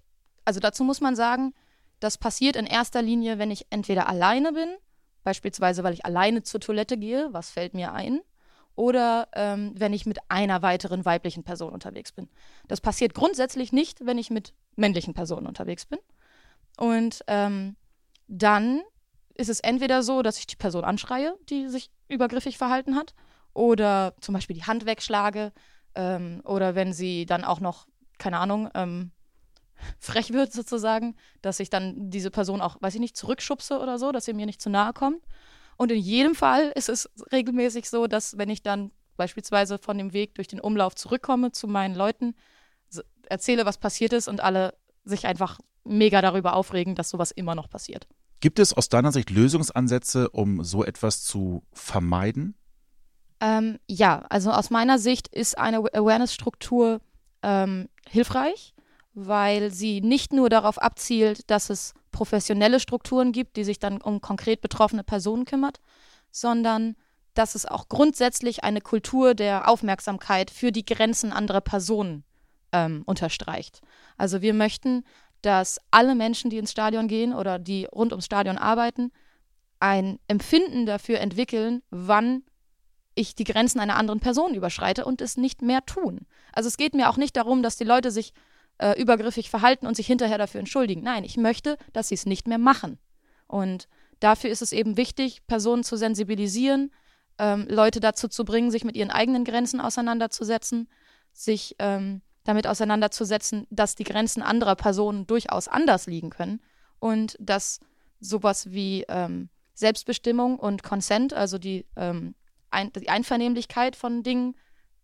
also dazu muss man sagen, das passiert in erster Linie, wenn ich entweder alleine bin, beispielsweise weil ich alleine zur Toilette gehe, was fällt mir ein, oder wenn ich mit einer weiteren weiblichen Person unterwegs bin. Das passiert grundsätzlich nicht, wenn ich mit männlichen Personen unterwegs bin. Und dann ist es entweder so, dass ich die Person anschreie, die sich übergriffig verhalten hat, oder zum Beispiel die Hand wegschlage, oder wenn sie dann auch noch, keine Ahnung, frech wird sozusagen, dass ich dann diese Person auch, weiß ich nicht, zurückschubse oder so, dass sie mir nicht zu nahe kommt. Und in jedem Fall ist es regelmäßig so, dass wenn ich dann beispielsweise von dem Weg durch den Umlauf zurückkomme zu meinen Leuten, erzähle, was passiert ist und alle sich einfach mega darüber aufregen, dass sowas immer noch passiert. Gibt es aus deiner Sicht Lösungsansätze, um so etwas zu vermeiden? Ja, also aus meiner Sicht ist eine Awareness-Struktur hilfreich, weil sie nicht nur darauf abzielt, dass es professionelle Strukturen gibt, die sich dann um konkret betroffene Personen kümmert, sondern dass es auch grundsätzlich eine Kultur der Aufmerksamkeit für die Grenzen anderer Personen unterstreicht. Also wir möchten, dass alle Menschen, die ins Stadion gehen oder die rund ums Stadion arbeiten, ein Empfinden dafür entwickeln, wann ich die Grenzen einer anderen Person überschreite und es nicht mehr tun. Also es geht mir auch nicht darum, dass die Leute sich übergriffig verhalten und sich hinterher dafür entschuldigen. Nein, ich möchte, dass sie es nicht mehr machen. Und dafür ist es eben wichtig, Personen zu sensibilisieren, Leute dazu zu bringen, sich mit ihren eigenen Grenzen auseinanderzusetzen, sich damit auseinanderzusetzen, dass die Grenzen anderer Personen durchaus anders liegen können und dass sowas wie Selbstbestimmung und Consent, also die Einvernehmlichkeit von Dingen,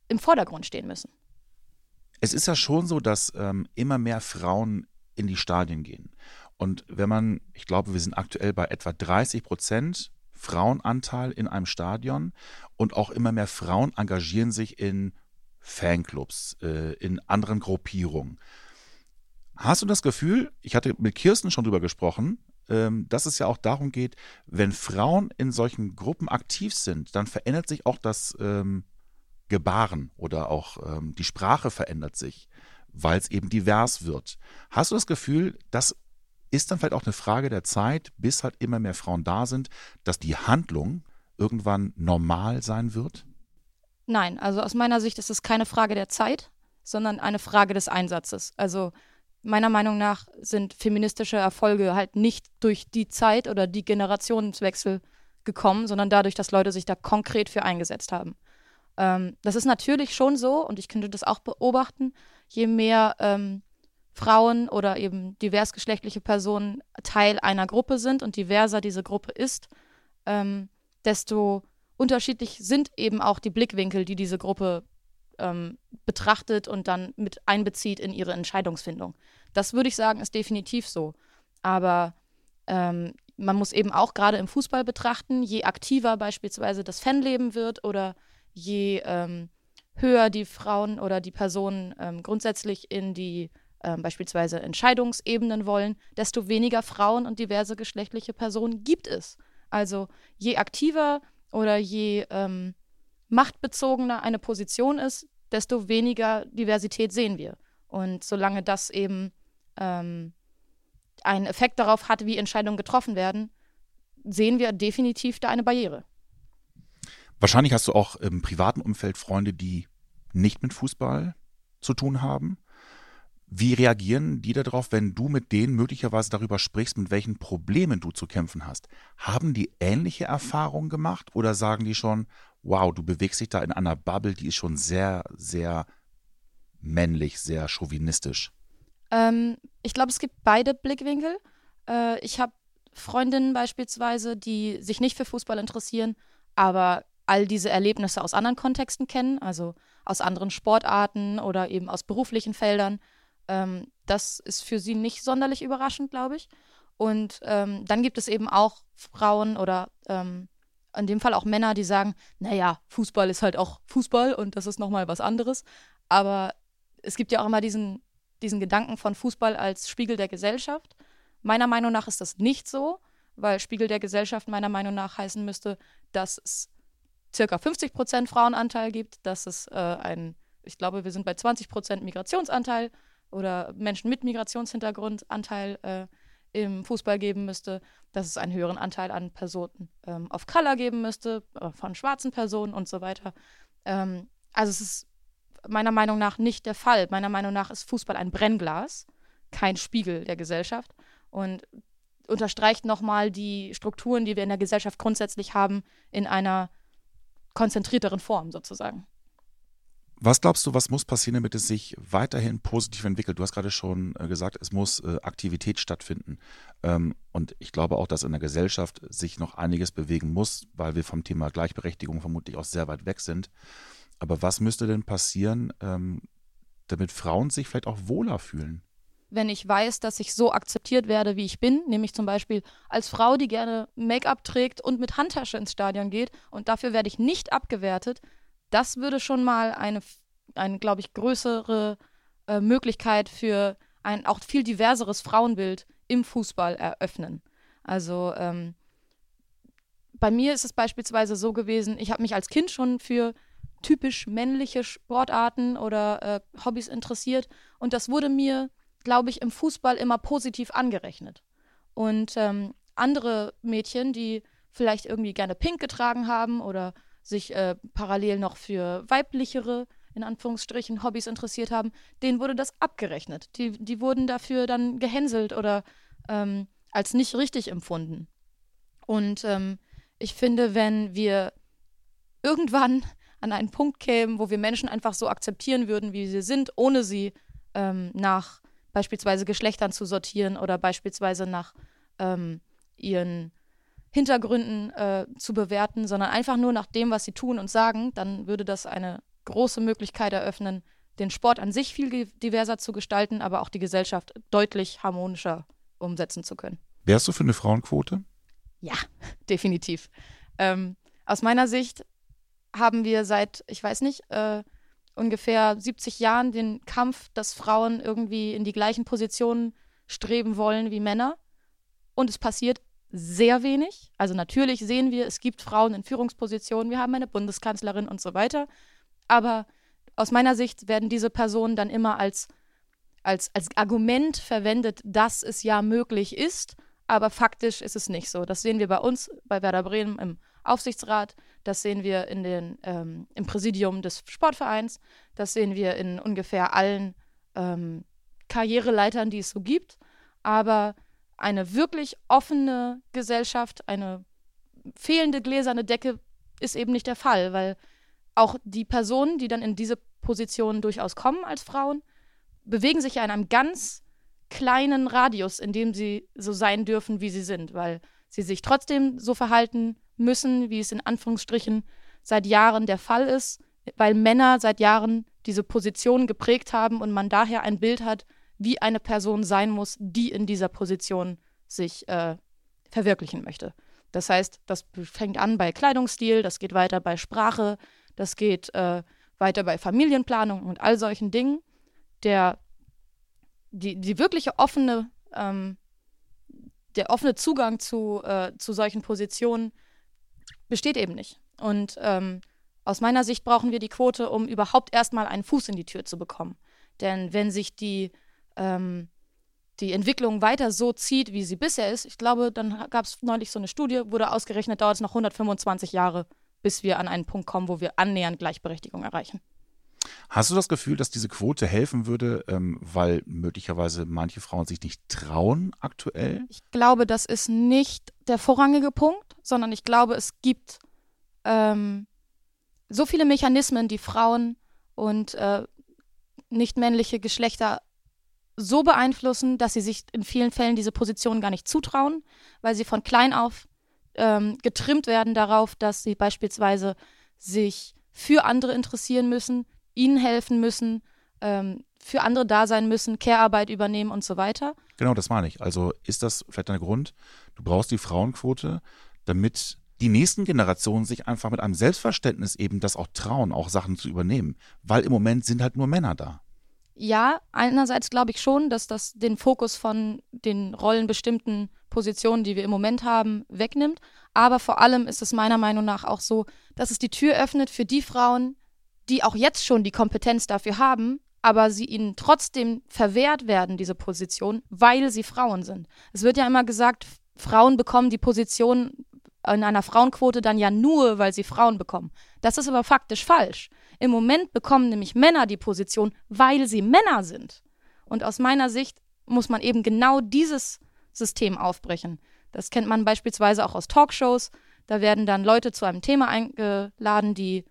im Vordergrund stehen müssen. Es ist ja schon so, dass immer mehr Frauen in die Stadien gehen. Und wenn man, ich glaube, wir sind aktuell bei etwa 30% Frauenanteil in einem Stadion und auch immer mehr Frauen engagieren sich in Fanclubs, in anderen Gruppierungen. Hast du das Gefühl, ich hatte mit Kirsten schon drüber gesprochen, dass es ja auch darum geht, wenn Frauen in solchen Gruppen aktiv sind, dann verändert sich auch das Gebaren oder auch die Sprache verändert sich, weil es eben divers wird. Hast du das Gefühl, das ist dann vielleicht auch eine Frage der Zeit, bis halt immer mehr Frauen da sind, dass die Handlung irgendwann normal sein wird? Nein, also aus meiner Sicht ist es keine Frage der Zeit, sondern eine Frage des Einsatzes. Also meiner Meinung nach sind feministische Erfolge halt nicht durch die Zeit oder die Generationswechsel gekommen, sondern dadurch, dass Leute sich da konkret für eingesetzt haben. Das ist natürlich schon so, und ich könnte das auch beobachten, je mehr Frauen oder eben diversgeschlechtliche Personen Teil einer Gruppe sind und diverser diese Gruppe ist, desto unterschiedlich sind eben auch die Blickwinkel, die diese Gruppe betrachtet und dann mit einbezieht in ihre Entscheidungsfindung. Das würde ich sagen, ist definitiv so. Aber man muss eben auch gerade im Fußball betrachten, je aktiver beispielsweise das Fanleben wird oder je höher die Frauen oder die Personen grundsätzlich in die beispielsweise Entscheidungsebenen wollen, desto weniger Frauen und diverse geschlechtliche Personen gibt es. Also je aktiver oder je machtbezogener eine Position ist, desto weniger Diversität sehen wir. Und solange das eben einen Effekt darauf hat, wie Entscheidungen getroffen werden, sehen wir definitiv da eine Barriere. Wahrscheinlich hast du auch im privaten Umfeld Freunde, die nicht mit Fußball zu tun haben. Wie reagieren die darauf, wenn du mit denen möglicherweise darüber sprichst, mit welchen Problemen du zu kämpfen hast? Haben die ähnliche Erfahrungen gemacht oder sagen die schon, wow, du bewegst dich da in einer Bubble, die ist schon sehr, sehr männlich, sehr chauvinistisch? Ich glaube, es gibt beide Blickwinkel. Ich habe Freundinnen beispielsweise, die sich nicht für Fußball interessieren, aber all diese Erlebnisse aus anderen Kontexten kennen, also aus anderen Sportarten oder eben aus beruflichen Feldern. Das ist für sie nicht sonderlich überraschend, glaube ich. Und dann gibt es eben auch Frauen oder in dem Fall auch Männer, die sagen, naja, Fußball ist halt auch Fußball und das ist nochmal was anderes. Aber es gibt ja auch immer diesen Gedanken von Fußball als Spiegel der Gesellschaft. Meiner Meinung nach ist das nicht so, weil Spiegel der Gesellschaft meiner Meinung nach heißen müsste, dass es ca. 50% Frauenanteil gibt, dass es ich glaube, wir sind bei 20% Migrationsanteil oder Menschen mit Migrationshintergrundanteil im Fußball geben müsste, dass es einen höheren Anteil an Personen of Color geben müsste, von schwarzen Personen und so weiter. Also es ist meiner Meinung nach nicht der Fall. Meiner Meinung nach ist Fußball ein Brennglas, kein Spiegel der Gesellschaft und unterstreicht nochmal die Strukturen, die wir in der Gesellschaft grundsätzlich haben, in einer konzentrierteren Form sozusagen. Was glaubst du, was muss passieren, damit es sich weiterhin positiv entwickelt? Du hast gerade schon gesagt, es muss Aktivität stattfinden. Und ich glaube auch, dass in der Gesellschaft sich noch einiges bewegen muss, weil wir vom Thema Gleichberechtigung vermutlich auch sehr weit weg sind. Aber was müsste denn passieren, damit Frauen sich vielleicht auch wohler fühlen? Wenn ich weiß, dass ich so akzeptiert werde, wie ich bin, nämlich zum Beispiel als Frau, die gerne Make-up trägt und mit Handtasche ins Stadion geht und dafür werde ich nicht abgewertet, das würde schon mal eine glaube ich, größere Möglichkeit für ein auch viel diverseres Frauenbild im Fußball eröffnen. Also bei mir ist es beispielsweise so gewesen, ich habe mich als Kind schon für typisch männliche Sportarten oder Hobbys interessiert und das wurde mir, glaube ich, im Fußball immer positiv angerechnet. Und andere Mädchen, die vielleicht irgendwie gerne pink getragen haben oder sich parallel noch für weiblichere, in Anführungsstrichen, Hobbys interessiert haben, denen wurde das abgerechnet. Die wurden dafür dann gehänselt oder als nicht richtig empfunden. Und ich finde, wenn wir irgendwann an einen Punkt kämen, wo wir Menschen einfach so akzeptieren würden, wie sie sind, ohne sie nach beispielsweise Geschlechtern zu sortieren oder beispielsweise nach ihren Hintergründen zu bewerten, sondern einfach nur nach dem, was sie tun und sagen, dann würde das eine große Möglichkeit eröffnen, den Sport an sich viel diverser zu gestalten, aber auch die Gesellschaft deutlich harmonischer umsetzen zu können. Wärst du für eine Frauenquote? Ja, definitiv. Aus meiner Sicht haben wir seit, ich weiß nicht, ungefähr 70 Jahren den Kampf, dass Frauen irgendwie in die gleichen Positionen streben wollen wie Männer. Und es passiert sehr wenig. Also natürlich sehen wir, es gibt Frauen in Führungspositionen, wir haben eine Bundeskanzlerin und so weiter. Aber aus meiner Sicht werden diese Personen dann immer als Argument verwendet, dass es ja möglich ist, aber faktisch ist es nicht so. Das sehen wir bei uns, bei Werder Bremen im Aufsichtsrat, das sehen wir in im Präsidium des Sportvereins, das sehen wir in ungefähr allen Karriereleitern, die es so gibt. Aber eine wirklich offene Gesellschaft, eine fehlende gläserne Decke ist eben nicht der Fall, weil auch die Personen, die dann in diese Positionen durchaus kommen als Frauen, bewegen sich ja in einem ganz kleinen Radius, in dem sie so sein dürfen, wie sie sind, weil sie sich trotzdem so verhalten müssen, wie es in Anführungsstrichen seit Jahren der Fall ist, weil Männer seit Jahren diese Positionen geprägt haben und man daher ein Bild hat, wie eine Person sein muss, die in dieser Position sich verwirklichen möchte. Das heißt, das fängt an bei Kleidungsstil, das geht weiter bei Sprache, das geht weiter bei Familienplanung und all solchen Dingen. Die wirkliche offene, der offene Zugang zu solchen Positionen besteht eben nicht. Und aus meiner Sicht brauchen wir die Quote, um überhaupt erstmal einen Fuß in die Tür zu bekommen. Denn wenn sich die Entwicklung weiter so zieht, wie sie bisher ist, ich glaube, dann gab es neulich so eine Studie, wurde ausgerechnet, dauert es noch 125 Jahre, bis wir an einen Punkt kommen, wo wir annähernd Gleichberechtigung erreichen. Hast du das Gefühl, dass diese Quote helfen würde, weil möglicherweise manche Frauen sich nicht trauen aktuell? Ich glaube, das ist nicht der vorrangige Punkt, sondern ich glaube, es gibt so viele Mechanismen, die Frauen und nicht-männliche Geschlechter so beeinflussen, dass sie sich in vielen Fällen diese Position gar nicht zutrauen, weil sie von klein auf getrimmt werden darauf, dass sie beispielsweise sich für andere interessieren müssen, ihnen helfen müssen, für andere da sein müssen, Care-Arbeit übernehmen und so weiter. Genau, das meine ich. Also ist das vielleicht ein Grund, du brauchst die Frauenquote, damit die nächsten Generationen sich einfach mit einem Selbstverständnis eben das auch trauen, auch Sachen zu übernehmen, weil im Moment sind halt nur Männer da. Ja, einerseits glaube ich schon, dass das den Fokus von den rollenbestimmten Positionen, die wir im Moment haben, wegnimmt. Aber vor allem ist es meiner Meinung nach auch so, dass es die Tür öffnet für die Frauen, die auch jetzt schon die Kompetenz dafür haben, aber sie ihnen trotzdem verwehrt werden, diese Position, weil sie Frauen sind. Es wird ja immer gesagt, Frauen bekommen die Position in einer Frauenquote dann ja nur, weil sie Frauen bekommen. Das ist aber faktisch falsch. Im Moment bekommen nämlich Männer die Position, weil sie Männer sind. Und aus meiner Sicht muss man eben genau dieses System aufbrechen. Das kennt man beispielsweise auch aus Talkshows. Da werden dann Leute zu einem Thema eingeladen, die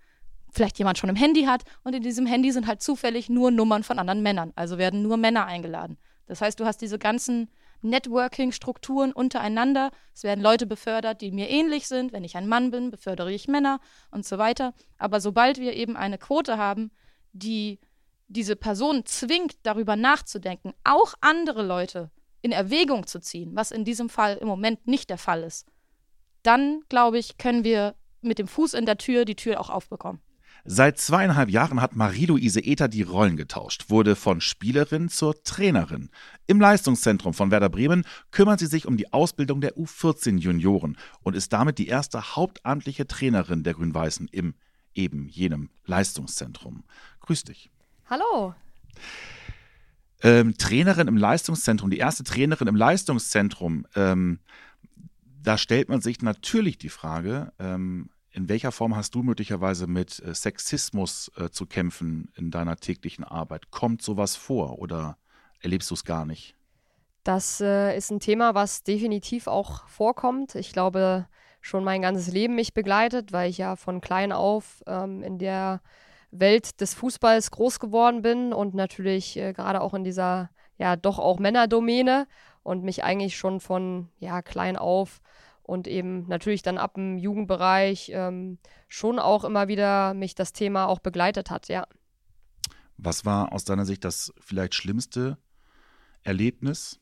vielleicht jemand schon im Handy hat. Und in diesem Handy sind halt zufällig nur Nummern von anderen Männern. Also werden nur Männer eingeladen. Das heißt, du hast diese ganzen Networking-Strukturen untereinander. Es werden Leute befördert, die mir ähnlich sind. Wenn ich ein Mann bin, befördere ich Männer und so weiter. Aber sobald wir eben eine Quote haben, die diese Person zwingt, darüber nachzudenken, auch andere Leute in Erwägung zu ziehen, was in diesem Fall im Moment nicht der Fall ist, dann, glaube ich, können wir mit dem Fuß in der Tür die Tür auch aufbekommen. Seit 2,5 Jahren hat Marie-Louise Eter die Rollen getauscht, wurde von Spielerin zur Trainerin. Im Leistungszentrum von Werder Bremen kümmert sie sich um die Ausbildung der U14-Junioren und ist damit die erste hauptamtliche Trainerin der Grün-Weißen im eben jenem Leistungszentrum. Grüß dich. Hallo. Trainerin im Leistungszentrum, die erste Trainerin im Leistungszentrum. Da stellt man sich natürlich die Frage, in welcher Form hast du möglicherweise mit Sexismus zu kämpfen in deiner täglichen Arbeit? Kommt sowas vor oder erlebst du es gar nicht? Das ist ein Thema, was definitiv auch vorkommt. Ich glaube, schon mein ganzes Leben mich begleitet, weil ich ja von klein auf in der Welt des Fußballs groß geworden bin und natürlich gerade auch in dieser ja doch auch Männerdomäne und mich eigentlich schon von ja klein auf und eben natürlich dann ab dem Jugendbereich schon auch immer wieder mich das Thema auch begleitet hat, ja. Was war aus deiner Sicht das vielleicht schlimmste Erlebnis?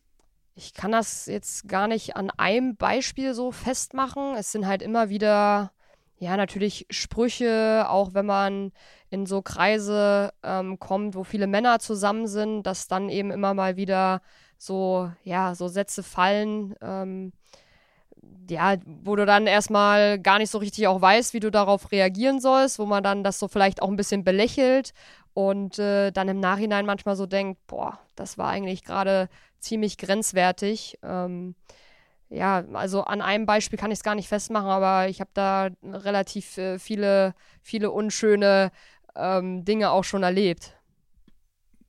Ich kann das jetzt gar nicht an einem Beispiel so festmachen. Es sind halt immer wieder, ja, natürlich Sprüche, auch wenn man in so Kreise kommt, wo viele Männer zusammen sind, dass dann eben immer mal wieder so, ja, so Sätze fallen, ja, wo du dann erstmal gar nicht so richtig auch weißt, wie du darauf reagieren sollst, wo man dann das so vielleicht auch ein bisschen belächelt und dann im Nachhinein manchmal so denkt, boah, das war eigentlich gerade ziemlich grenzwertig. Ja, also an einem Beispiel kann ich es gar nicht festmachen, aber ich habe da relativ viele unschöne Dinge auch schon erlebt.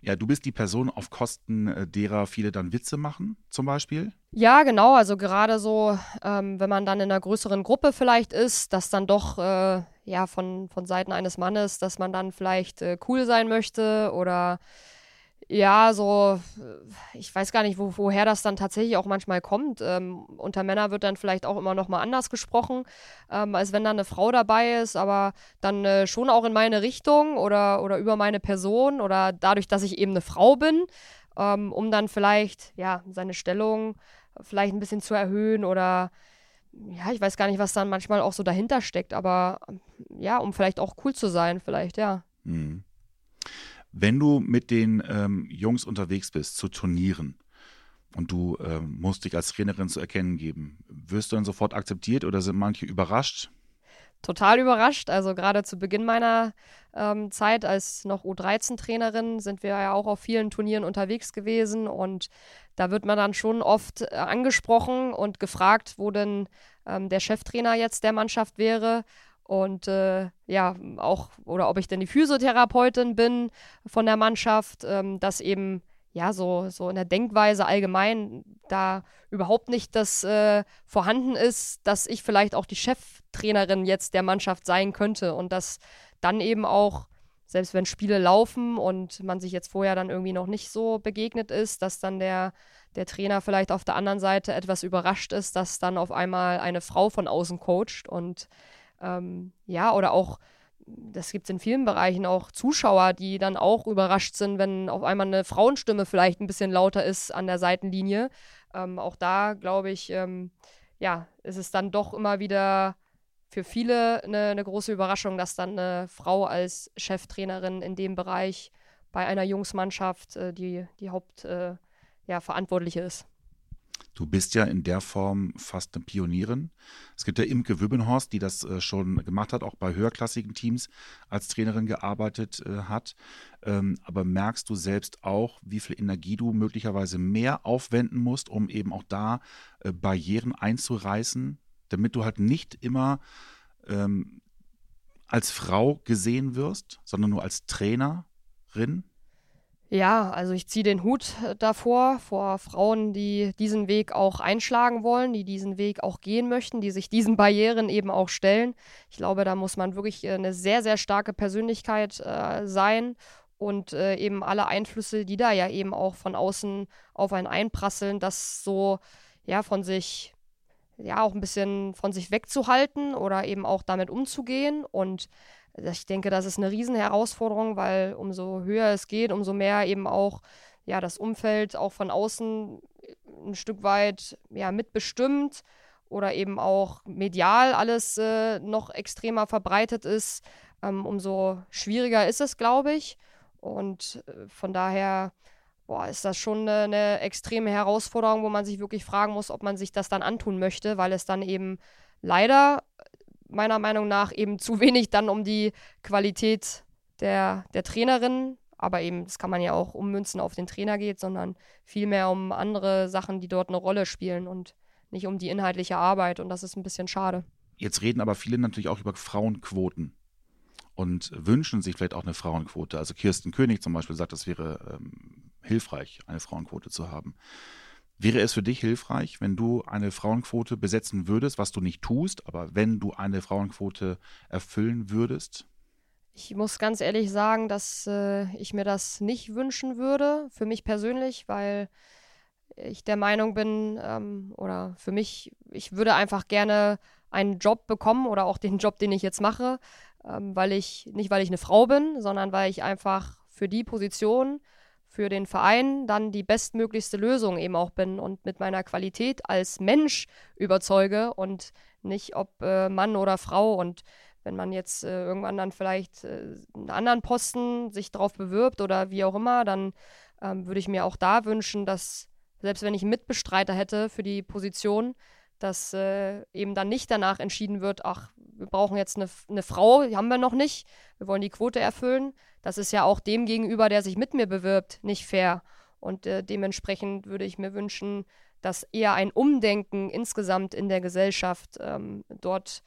Ja, du bist die Person, auf Kosten derer viele dann Witze machen, zum Beispiel? Ja, genau. Also gerade so, wenn man dann in einer größeren Gruppe vielleicht ist, dass dann doch ja von Seiten eines Mannes, dass man dann vielleicht cool sein möchte oder ja, so, ich weiß gar nicht, woher das dann tatsächlich auch manchmal kommt. Unter Männern wird dann vielleicht auch immer noch mal anders gesprochen, als wenn da eine Frau dabei ist, aber dann schon auch in meine Richtung oder über meine Person oder dadurch, dass ich eben eine Frau bin, um dann vielleicht, ja, seine Stellung vielleicht ein bisschen zu erhöhen oder, ja, ich weiß gar nicht, was dann manchmal auch so dahinter steckt, aber, ja, um vielleicht auch cool zu sein, vielleicht, ja. Mhm. Wenn du mit den Jungs unterwegs bist zu Turnieren und du musst dich als Trainerin zu erkennen geben, wirst du dann sofort akzeptiert oder sind manche überrascht? Total überrascht. Also gerade zu Beginn meiner Zeit als noch U13-Trainerin sind wir ja auch auf vielen Turnieren unterwegs gewesen und da wird man dann schon oft angesprochen und gefragt, wo denn der Cheftrainer jetzt der Mannschaft wäre. Und ja, auch, oder ob ich denn die Physiotherapeutin bin von der Mannschaft, dass eben, ja, so in der Denkweise allgemein da überhaupt nicht das vorhanden ist, dass ich vielleicht auch die Cheftrainerin jetzt der Mannschaft sein könnte und dass dann eben auch, selbst wenn Spiele laufen und man sich jetzt vorher dann irgendwie noch nicht so begegnet ist, dass dann der Trainer vielleicht auf der anderen Seite etwas überrascht ist, dass dann auf einmal eine Frau von außen coacht und ja, oder auch, das gibt es in vielen Bereichen, auch Zuschauer, die dann auch überrascht sind, wenn auf einmal eine Frauenstimme vielleicht ein bisschen lauter ist an der Seitenlinie. Auch da, glaube ich, ja, ist es dann doch immer wieder für viele eine große Überraschung, dass dann eine Frau als Cheftrainerin in dem Bereich bei einer Jungsmannschaft die Hauptverantwortliche ist. Du bist ja in der Form fast eine Pionierin. Es gibt ja Imke Wübbenhorst, die das schon gemacht hat, auch bei höherklassigen Teams als Trainerin gearbeitet hat. Aber merkst du selbst auch, wie viel Energie du möglicherweise mehr aufwenden musst, um eben auch da Barrieren einzureißen, damit du halt nicht immer als Frau gesehen wirst, sondern nur als Trainerin? Ja, also ich ziehe den Hut davor, vor Frauen, die diesen Weg auch einschlagen wollen, die diesen Weg auch gehen möchten, die sich diesen Barrieren eben auch stellen. Ich glaube, da muss man wirklich eine sehr, sehr starke Persönlichkeit sein und eben alle Einflüsse, die da ja eben auch von außen auf einen einprasseln, das so ja von sich, ja auch ein bisschen von sich wegzuhalten oder eben auch damit umzugehen. Und ich denke, das ist eine Riesenherausforderung, weil umso höher es geht, umso mehr eben auch ja, das Umfeld auch von außen ein Stück weit ja, mitbestimmt oder eben auch medial alles noch extremer verbreitet ist, umso schwieriger ist es, glaube ich. Und von daher ist das schon eine extreme Herausforderung, wo man sich wirklich fragen muss, ob man sich das dann antun möchte, weil es dann eben leider meiner Meinung nach eben zu wenig dann um die Qualität der Trainerin, aber eben, das kann man ja auch ummünzen, auf den Trainer geht, sondern vielmehr um andere Sachen, die dort eine Rolle spielen und nicht um die inhaltliche Arbeit, und das ist ein bisschen schade. Jetzt reden aber viele natürlich auch über Frauenquoten und wünschen sich vielleicht auch eine Frauenquote. Also Kirsten König zum Beispiel sagt, das wäre hilfreich, eine Frauenquote zu haben. Wäre es für dich hilfreich, wenn du eine Frauenquote besetzen würdest, was du nicht tust, aber wenn du eine Frauenquote erfüllen würdest? Ich muss ganz ehrlich sagen, dass ich mir das nicht wünschen würde, für mich persönlich, weil ich der Meinung bin, oder für mich, ich würde einfach gerne einen Job bekommen oder auch den Job, den ich jetzt mache, weil ich eine Frau bin, sondern weil ich einfach für die Position, für den Verein dann die bestmöglichste Lösung eben auch bin und mit meiner Qualität als Mensch überzeuge und nicht ob Mann oder Frau. Und wenn man jetzt irgendwann dann vielleicht einen anderen Posten sich drauf bewirbt oder wie auch immer, dann würde ich mir auch da wünschen, dass selbst wenn ich einen Mitbestreiter hätte für die Position, dass eben dann nicht danach entschieden wird, ach, wir brauchen jetzt eine Frau, die haben wir noch nicht, wir wollen die Quote erfüllen. Das ist ja auch dem gegenüber, der sich mit mir bewirbt, nicht fair. Und dementsprechend würde ich mir wünschen, dass eher ein Umdenken insgesamt in der Gesellschaft dort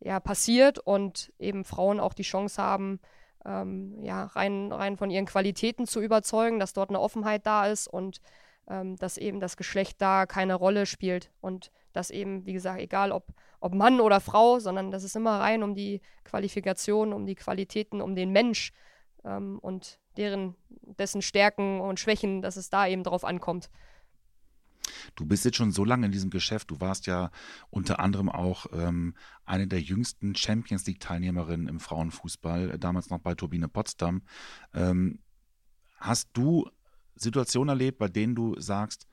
ja, passiert und eben Frauen auch die Chance haben, ja, rein von ihren Qualitäten zu überzeugen, dass dort eine Offenheit da ist und dass eben das Geschlecht da keine Rolle spielt und dass eben, wie gesagt, egal ob Mann oder Frau, sondern das ist immer rein um die Qualifikation, um die Qualitäten, um den Mensch und dessen Stärken und Schwächen, dass es da eben drauf ankommt. Du bist jetzt schon so lange in diesem Geschäft, du warst ja unter anderem auch eine der jüngsten Champions League-Teilnehmerinnen im Frauenfußball, damals noch bei Turbine Potsdam. Hast du Situationen erlebt, bei denen du sagst,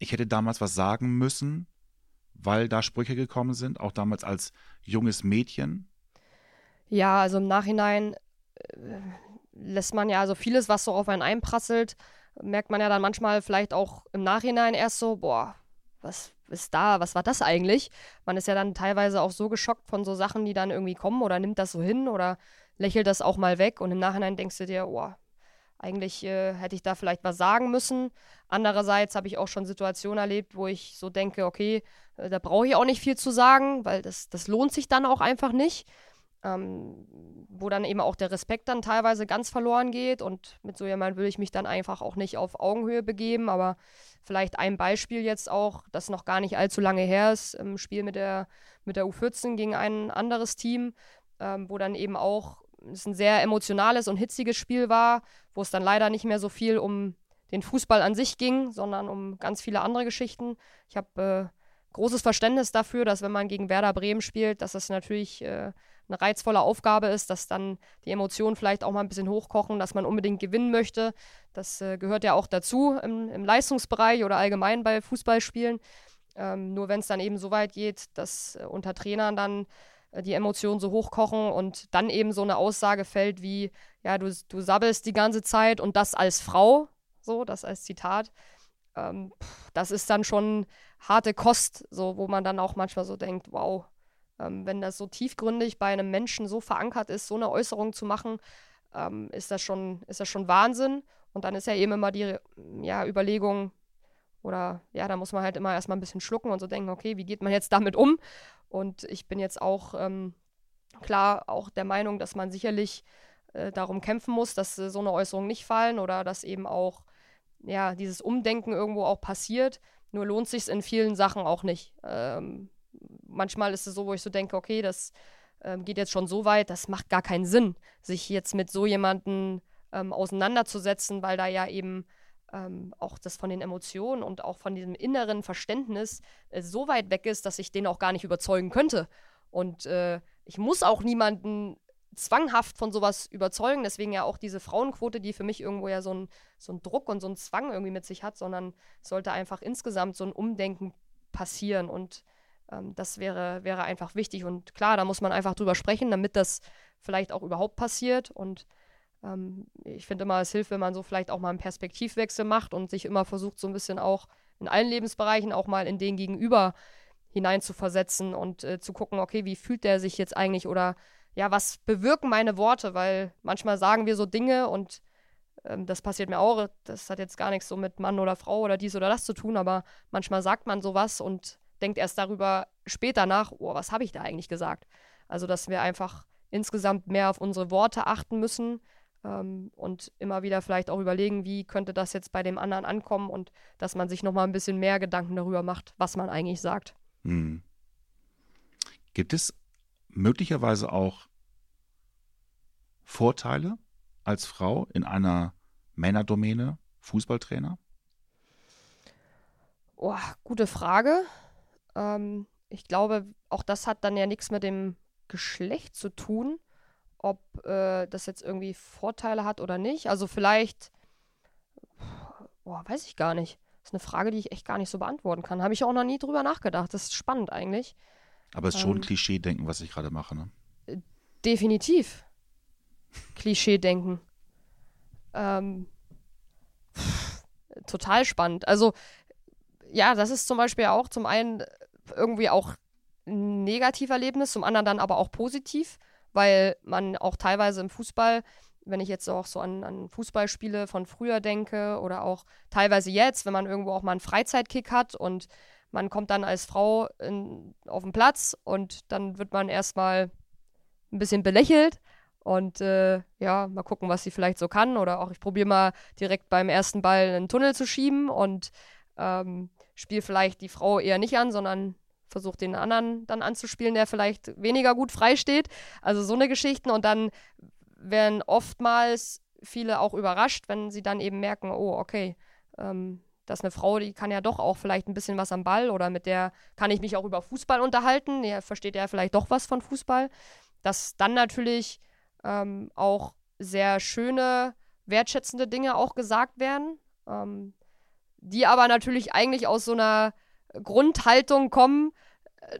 ich hätte damals was sagen müssen, weil da Sprüche gekommen sind, auch damals als junges Mädchen? Ja, also im Nachhinein lässt man ja, also vieles, was so auf einen einprasselt, merkt man ja dann manchmal vielleicht auch im Nachhinein erst so, boah, was ist da, was war das eigentlich? Man ist ja dann teilweise auch so geschockt von so Sachen, die dann irgendwie kommen, oder nimmt das so hin oder lächelt das auch mal weg, und im Nachhinein denkst du dir, boah, eigentlich hätte ich da vielleicht was sagen müssen. Andererseits habe ich auch schon Situationen erlebt, wo ich so denke, okay, Da brauche ich auch nicht viel zu sagen, weil das lohnt sich dann auch einfach nicht. Wo dann eben auch der Respekt dann teilweise ganz verloren geht, und mit so jemandem will ich mich dann einfach auch nicht auf Augenhöhe begeben. Aber vielleicht ein Beispiel jetzt auch, das noch gar nicht allzu lange her ist, im Spiel mit der U14 gegen ein anderes Team, wo dann eben auch es ein sehr emotionales und hitziges Spiel war, wo es dann leider nicht mehr so viel um den Fußball an sich ging, sondern um ganz viele andere Geschichten. Ich habe großes Verständnis dafür, dass wenn man gegen Werder Bremen spielt, dass das natürlich eine reizvolle Aufgabe ist, dass dann die Emotionen vielleicht auch mal ein bisschen hochkochen, dass man unbedingt gewinnen möchte. Das gehört ja auch dazu im Leistungsbereich oder allgemein bei Fußballspielen. Nur wenn es dann eben so weit geht, dass unter Trainern dann die Emotionen so hochkochen und dann eben so eine Aussage fällt wie, ja, du sabbelst die ganze Zeit und das als Frau, so, das als Zitat. Das ist dann schon harte Kost, so, wo man dann auch manchmal so denkt, wow, wenn das so tiefgründig bei einem Menschen so verankert ist, so eine Äußerung zu machen, ist das schon Wahnsinn. Und dann ist ja eben immer die Überlegung, oder ja, da muss man halt immer erstmal ein bisschen schlucken und so denken, okay, wie geht man jetzt damit um? Und ich bin jetzt auch klar auch der Meinung, dass man sicherlich darum kämpfen muss, dass so eine Äußerung nicht fallen oder dass eben auch dieses Umdenken irgendwo auch passiert. Nur lohnt sich es in vielen Sachen auch nicht. Manchmal ist es so, wo ich so denke, okay, das geht jetzt schon so weit, das macht gar keinen Sinn, sich jetzt mit so jemandem auseinanderzusetzen, weil da ja eben auch das von den Emotionen und auch von diesem inneren Verständnis so weit weg ist, dass ich den auch gar nicht überzeugen könnte. Und ich muss auch niemanden zwanghaft von sowas überzeugen, deswegen ja auch diese Frauenquote, die für mich irgendwo ja so ein Druck und so ein Zwang irgendwie mit sich hat, sondern sollte einfach insgesamt so ein Umdenken passieren, und das wäre einfach wichtig, und klar, da muss man einfach drüber sprechen, damit das vielleicht auch überhaupt passiert, und ich finde immer, es hilft, wenn man so vielleicht auch mal einen Perspektivwechsel macht und sich immer versucht, so ein bisschen auch in allen Lebensbereichen auch mal in den Gegenüber hineinzuversetzen und zu gucken, okay, wie fühlt der sich jetzt eigentlich, oder ja, was bewirken meine Worte, weil manchmal sagen wir so Dinge, und das passiert mir auch, das hat jetzt gar nichts so mit Mann oder Frau oder dies oder das zu tun, aber manchmal sagt man sowas und denkt erst darüber später nach, oh, was habe ich da eigentlich gesagt? Also, dass wir einfach insgesamt mehr auf unsere Worte achten müssen und immer wieder vielleicht auch überlegen, wie könnte das jetzt bei dem anderen ankommen, und dass man sich nochmal ein bisschen mehr Gedanken darüber macht, was man eigentlich sagt. Hm. Gibt es möglicherweise auch Vorteile als Frau in einer Männerdomäne, Fußballtrainer? Oh, gute Frage. Ich glaube, auch das hat dann ja nichts mit dem Geschlecht zu tun, ob das jetzt irgendwie Vorteile hat oder nicht. Also vielleicht, weiß ich gar nicht. Das ist eine Frage, die ich echt gar nicht so beantworten kann. Habe ich auch noch nie drüber nachgedacht. Das ist spannend eigentlich. Aber es ist schon Klischee-Denken, was ich gerade mache, ne? Definitiv. Klischee-Denken. Total spannend. Also, ja, das ist zum Beispiel auch zum einen irgendwie auch ein Negativerlebnis, zum anderen dann aber auch positiv, weil man auch teilweise im Fußball, wenn ich jetzt auch so an Fußballspiele von früher denke oder auch teilweise jetzt, wenn man irgendwo auch mal einen Freizeitkick hat und man kommt dann als Frau auf den Platz, und dann wird man erstmal ein bisschen belächelt und mal gucken, was sie vielleicht so kann. Oder auch, ich probiere mal direkt beim ersten Ball einen Tunnel zu schieben und spiele vielleicht die Frau eher nicht an, sondern versuche den anderen dann anzuspielen, der vielleicht weniger gut frei steht. Also so eine Geschichten. Und dann werden oftmals viele auch überrascht, wenn sie dann eben merken, oh, okay, dass eine Frau, die kann ja doch auch vielleicht ein bisschen was am Ball, oder mit der kann ich mich auch über Fußball unterhalten, der versteht ja vielleicht doch was von Fußball. Dass dann natürlich auch sehr schöne, wertschätzende Dinge auch gesagt werden, die aber natürlich eigentlich aus so einer Grundhaltung kommen,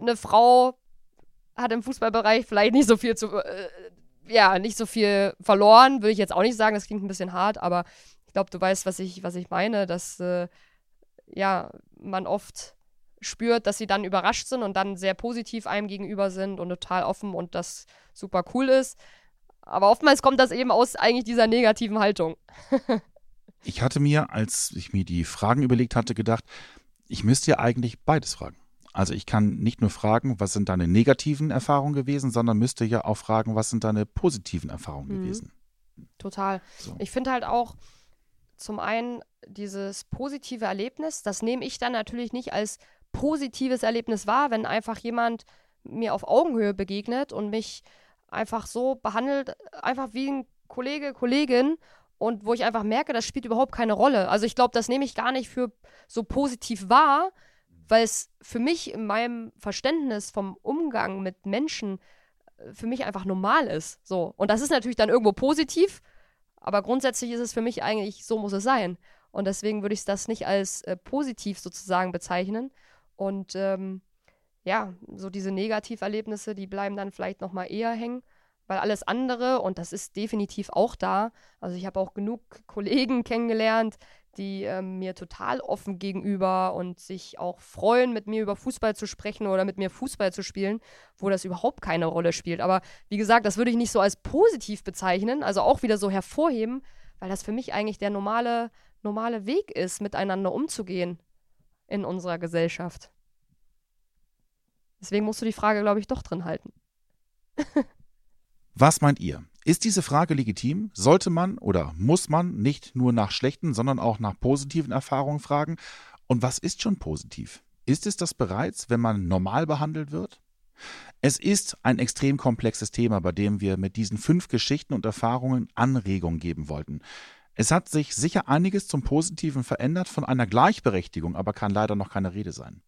eine Frau hat im Fußballbereich vielleicht nicht so viel verloren, würde ich jetzt auch nicht sagen, das klingt ein bisschen hart, aber ich glaube, du weißt, was ich meine, dass man oft spürt, dass sie dann überrascht sind und dann sehr positiv einem gegenüber sind und total offen und das super cool ist. Aber oftmals kommt das eben aus eigentlich dieser negativen Haltung. Ich hatte mir, als ich mir die Fragen überlegt hatte, gedacht, ich müsste ja eigentlich beides fragen. Also ich kann nicht nur fragen, was sind deine negativen Erfahrungen gewesen, sondern müsste ja auch fragen, was sind deine positiven Erfahrungen gewesen. Total. So. Ich finde halt auch zum einen dieses positive Erlebnis, das nehme ich dann natürlich nicht als positives Erlebnis wahr, wenn einfach jemand mir auf Augenhöhe begegnet und mich einfach so behandelt, einfach wie ein Kollege, Kollegin, und wo ich einfach merke, das spielt überhaupt keine Rolle. Also ich glaube, das nehme ich gar nicht für so positiv wahr, weil es für mich in meinem Verständnis vom Umgang mit Menschen für mich einfach normal ist. So. Und das ist natürlich dann irgendwo positiv, aber grundsätzlich ist es für mich eigentlich, so muss es sein. Und deswegen würde ich das nicht als positiv sozusagen bezeichnen. Und ja, so diese Negativerlebnisse, die bleiben dann vielleicht nochmal eher hängen, weil alles andere, und das ist definitiv auch da, also ich habe auch genug Kollegen kennengelernt, die mir total offen gegenüber und sich auch freuen, mit mir über Fußball zu sprechen oder mit mir Fußball zu spielen, wo das überhaupt keine Rolle spielt. Aber wie gesagt, das würde ich nicht so als positiv bezeichnen, also auch wieder so hervorheben, weil das für mich eigentlich der normale Weg ist, miteinander umzugehen in unserer Gesellschaft. Deswegen musst du die Frage, glaube ich, doch drin halten. Was meint ihr? Ist diese Frage legitim? Sollte man oder muss man nicht nur nach schlechten, sondern auch nach positiven Erfahrungen fragen? Und was ist schon positiv? Ist es das bereits, wenn man normal behandelt wird? Es ist ein extrem komplexes Thema, bei dem wir mit diesen 5 Geschichten und Erfahrungen Anregungen geben wollten. Es hat sich sicher einiges zum Positiven verändert, von einer Gleichberechtigung aber kann leider noch keine Rede sein.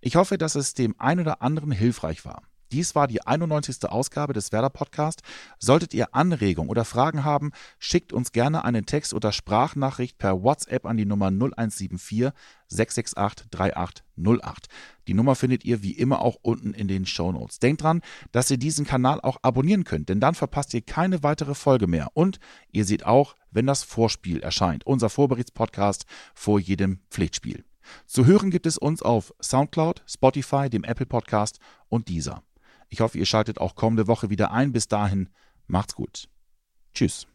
Ich hoffe, dass es dem einen oder anderen hilfreich war. Dies war die 91. Ausgabe des Werder Podcast. Solltet ihr Anregungen oder Fragen haben, schickt uns gerne einen Text oder Sprachnachricht per WhatsApp an die Nummer 0174 668 3808. Die Nummer findet ihr wie immer auch unten in den Shownotes. Denkt dran, dass ihr diesen Kanal auch abonnieren könnt, denn dann verpasst ihr keine weitere Folge mehr. Und ihr seht auch, wenn das Vorspiel erscheint, unser Vorberichtspodcast vor jedem Pflichtspiel. Zu hören gibt es uns auf Soundcloud, Spotify, dem Apple Podcast und Deezer. Ich hoffe, ihr schaltet auch kommende Woche wieder ein. Bis dahin, macht's gut. Tschüss.